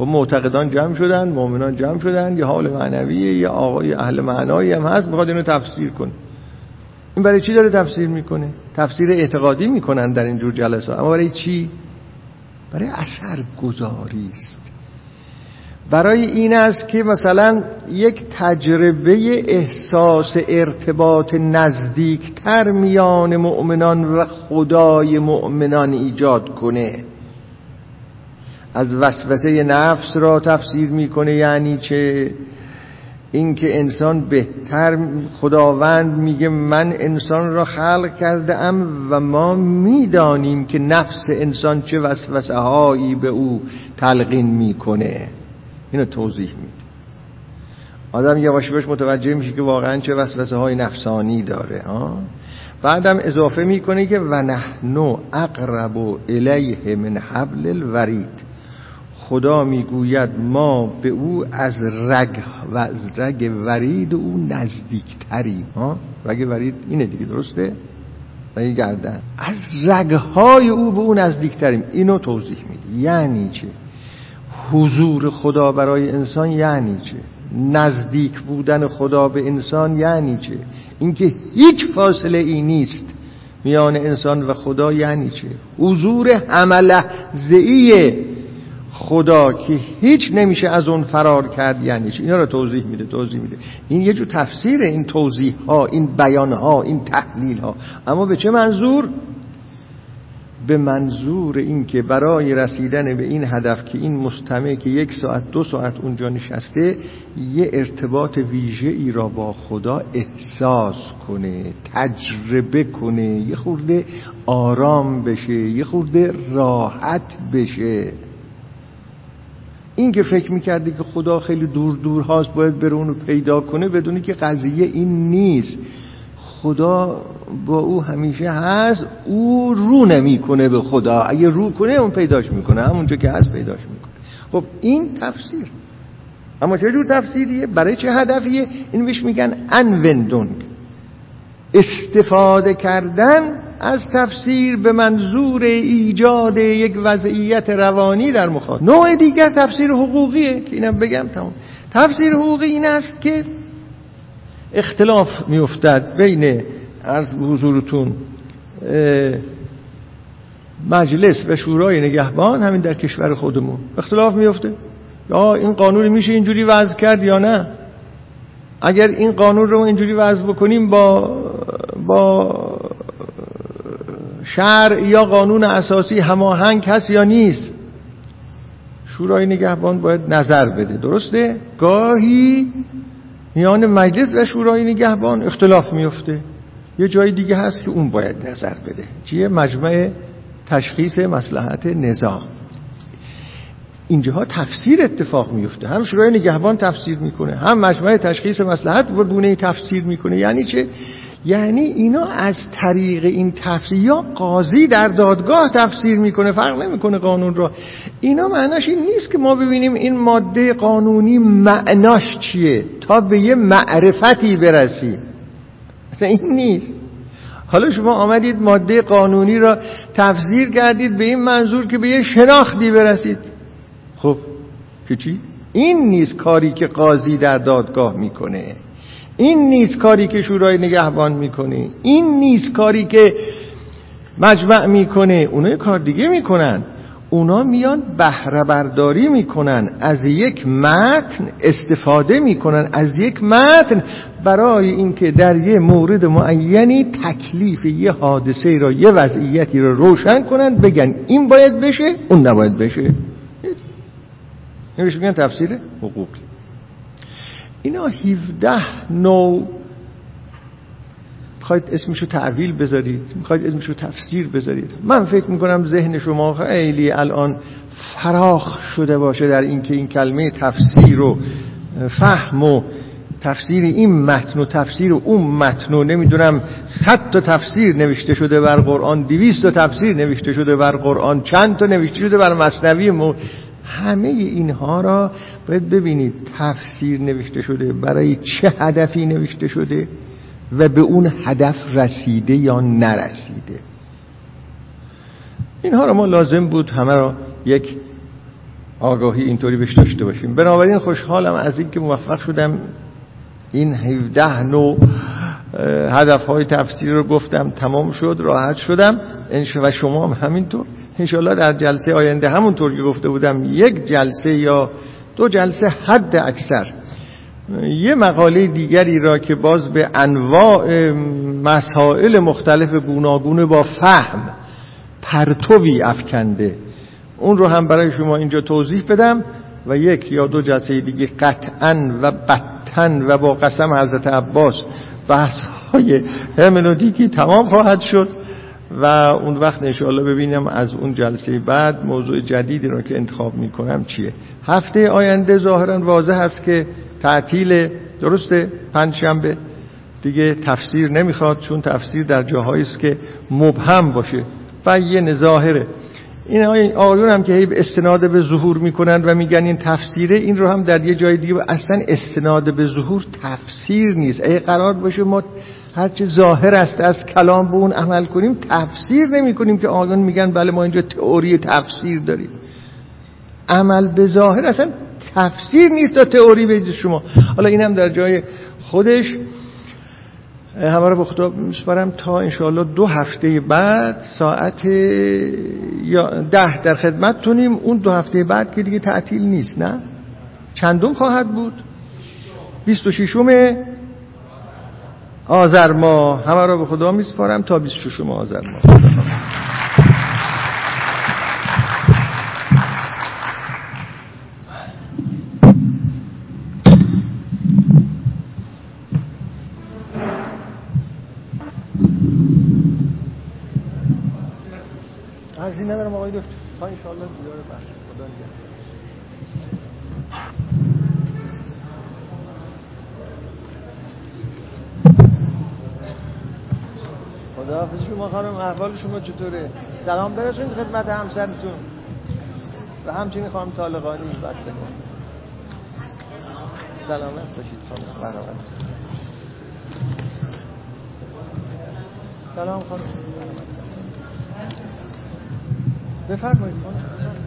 و معتقدان جمع شدن، مؤمنان جمع شدن، یه حال معنویه، یه آقای اهل معنایی هم هست میخواد اینو تفسیر کنه. این برای چی داره تفسیر میکنه؟ تفسیر اعتقادی میکنن در اینجور جلسه، اما برای چی؟ برای اثر گذاری است. برای این است که مثلا یک تجربه احساس ارتباط نزدیکتر میان مؤمنان و خدای مؤمنان ایجاد کنه. از وسوسه نفس را تفسیر میکنه، یعنی چه؟ اینکه انسان بهتر، خداوند میگه من انسان را خلق کرده ام و ما میدانیم که نفس انسان چه وسوسه هایی به او تلقین میکنه. اینو توضیح میده. آدم یواش یواش متوجه میشه که واقعا چه وسوسه های نفسانی داره. بعدم اضافه میکنه که و نحن اقرب الیه من حبل الورید، خدا میگوید ما به او از رگ و از رگ ورید او نزدیکتریم. رگ ورید اینه دیگه، درسته؟ رگ گردن. از رگهای او به او نزدیکتریم. اینو توضیح میده. یعنی چه؟ حضور خدا برای انسان یعنی چه؟ نزدیک بودن خدا به انسان یعنی چه؟ اینکه هیچ فاصله ای نیست میان انسان و خدا یعنی چه؟ حضور هملحظه‌ای خدا که هیچ نمیشه از اون فرار کرد یعنی چه؟ اینا رو توضیح میده. این یه جور تفسیر، این توضیح ها، این بیان ها، این تحلیل ها. اما به چه منظور؟ به منظور این که برای رسیدن به این هدف که این مستمع که 1 ساعت 2 ساعت اونجا نشسته یه ارتباط ویژه ای را با خدا احساس کنه، تجربه کنه، یه خورده آرام بشه، یه خورده راحت بشه. این که فکر میکرده که خدا خیلی دور دور هاست باید بره اونو پیدا کنه، بدونی که قضیه این نیست. خدا با او همیشه هست، او رو نمی کنه به خدا، اگه رو کنه اون پیداش میکنه، همونجا که هست پیداش میکنه. خب این تفسیر، اما چه جور تفسیریه؟ برای چه هدفیه؟ این بهش میگن انوندونگ، استفاده کردن از تفسیر به منظور ایجاد یک وضعیت روانی در مخاطب. نوع دیگر تفسیر حقوقیه که اینم بگم تمام. تفسیر حقوقی این است که اختلاف میافتد بین عرض به حضورتون مجلس و شورای نگهبان، همین در کشور خودمون اختلاف میفته یا این قانون میشه اینجوری وضع کرد یا نه. اگر این قانون رو اینجوری وضع بکنیم با شرع یا قانون اساسی هماهنگ هست یا نیست، شورای نگهبان باید نظر بده. درسته؟ گاهی میان مجلس و شورای نگهبان اختلاف میفته، یه جای دیگه هست که اون باید نظر بده. چیه؟ مجمع تشخیص مصلحت نزاع. اینجاها تفسیر اتفاق میفته، هم شورای نگهبان تفسیر میکنه، هم مجمع تشخیص مصلحت به گونه‌ای تفسیر میکنه. یعنی چه؟ یعنی اینا از طریق این تفسیر، یا قاضی در دادگاه تفسیر میکنه، فرق نمیکنه قانون را. اینا معناش این نیست که ما ببینیم این ماده قانونی معناش چیه تا به یه معرفتی برسیم، اصلا این نیست. حالا شما آمدید ماده قانونی را تفسیر کردید به این منظور که به یه شناختی برسید، خب که چی؟ این نیست کاری که قاضی در دادگاه میکنه، این نیست کاری که شورای نگهبان میکنه، این نیست کاری که مجمع میکنه. اونا کار دیگه میکنن، اونا میان بهره برداری میکنن از یک متن، استفاده میکنن از یک متن برای اینکه در یه مورد معینی تکلیف یه حادثه را، یه وضعیتی را روشن کنن، بگن این باید بشه، اون نباید بشه. نمیشه بگن تفسیر حقوقی. اینا 17 نوع، میخواید اسمشو تعویل بذارید، میخواید اسمشو تفسیر بذارید، من فکر میکنم ذهن شما خیلی الان فراخ شده باشه در اینکه این کلمه تفسیر و فهم و تفسیر این متن و تفسیر و اون متن و نمیدونم 100 تا تفسیر نوشته شده بر قرآن، 200 تا تفسیر نوشته شده بر قرآن، چند تا نوشته شده بر مثنوی. همه اینها را باید ببینید تفسیر نوشته شده برای چه هدفی نوشته شده و به اون هدف رسیده یا نرسیده. اینها را ما لازم بود همه را یک آگاهی اینطوری بهش داشته باشیم. بنابراین خوشحالم از اینکه موفق شدم این 17 نوع هدفهای تفسیر رو گفتم، تمام شد، راحت شدم، و شما هم همینطور. انشاءالله در جلسه آینده همونطور که گفته بودم 1 جلسه یا 2 جلسه حد اکثر یه مقاله دیگری را که باز به انواع مسائل مختلف گوناگون با فهم پرتوی افکنده، اون رو هم برای شما اینجا توضیح بدم، و 1 یا 2 جلسه دیگه قطعاً و بطن و با قسم حضرت عباس بحث‌های هرمنوتیکی تمام خواهد شد. و اون وقت انشاءالله ببینم از اون جلسه بعد موضوع جدیدی رو که انتخاب میکنم چیه. هفته آینده ظاهرا واضح هست که تعطیل، درسته؟ 5 شنبه دیگه تفسیر نمیخواد، چون تفسیر در جاهایی است که مبهم باشه و یه نظاهره. این آقایون هم که استناد به ظهور میکنن و میگن این تفسیره، این رو هم در یه جای دیگه، اصلا استناد به ظهور تفسیر نیست. اگه قرار باشه ما هرچی ظاهر است از کلام به اون عمل کنیم، تفسیر نمی کنیم، که آقایون میگن بله ما اینجا تئوری تفسیر داریم. عمل به ظاهر اصلا تفسیر نیست تا تئوری بگید شما. حالا این هم در جای خودش. همه رو به خدا میسپارم تا انشاءالله 2 هفته بعد ساعت 10 در خدمتتونیم. اون 2 هفته بعد که دیگه تعطیل نیست، نه؟ چندم خواهد بود؟ 26 آذر ماه. همه رو به خدا میسپارم تا 26 آذر ماه. عرضی ندارم آقای دکتر. تا انشاءالله دیدار بعد. خدا نگهدار. خداحافظ شما خانم. احوال شما چطوره؟ سلام برسونید خدمت همسرتون و همچنین خانم طالقانی. بسته کن. سلامت باشید خانم. برابر. سلام خانم. بفرمایید خانم.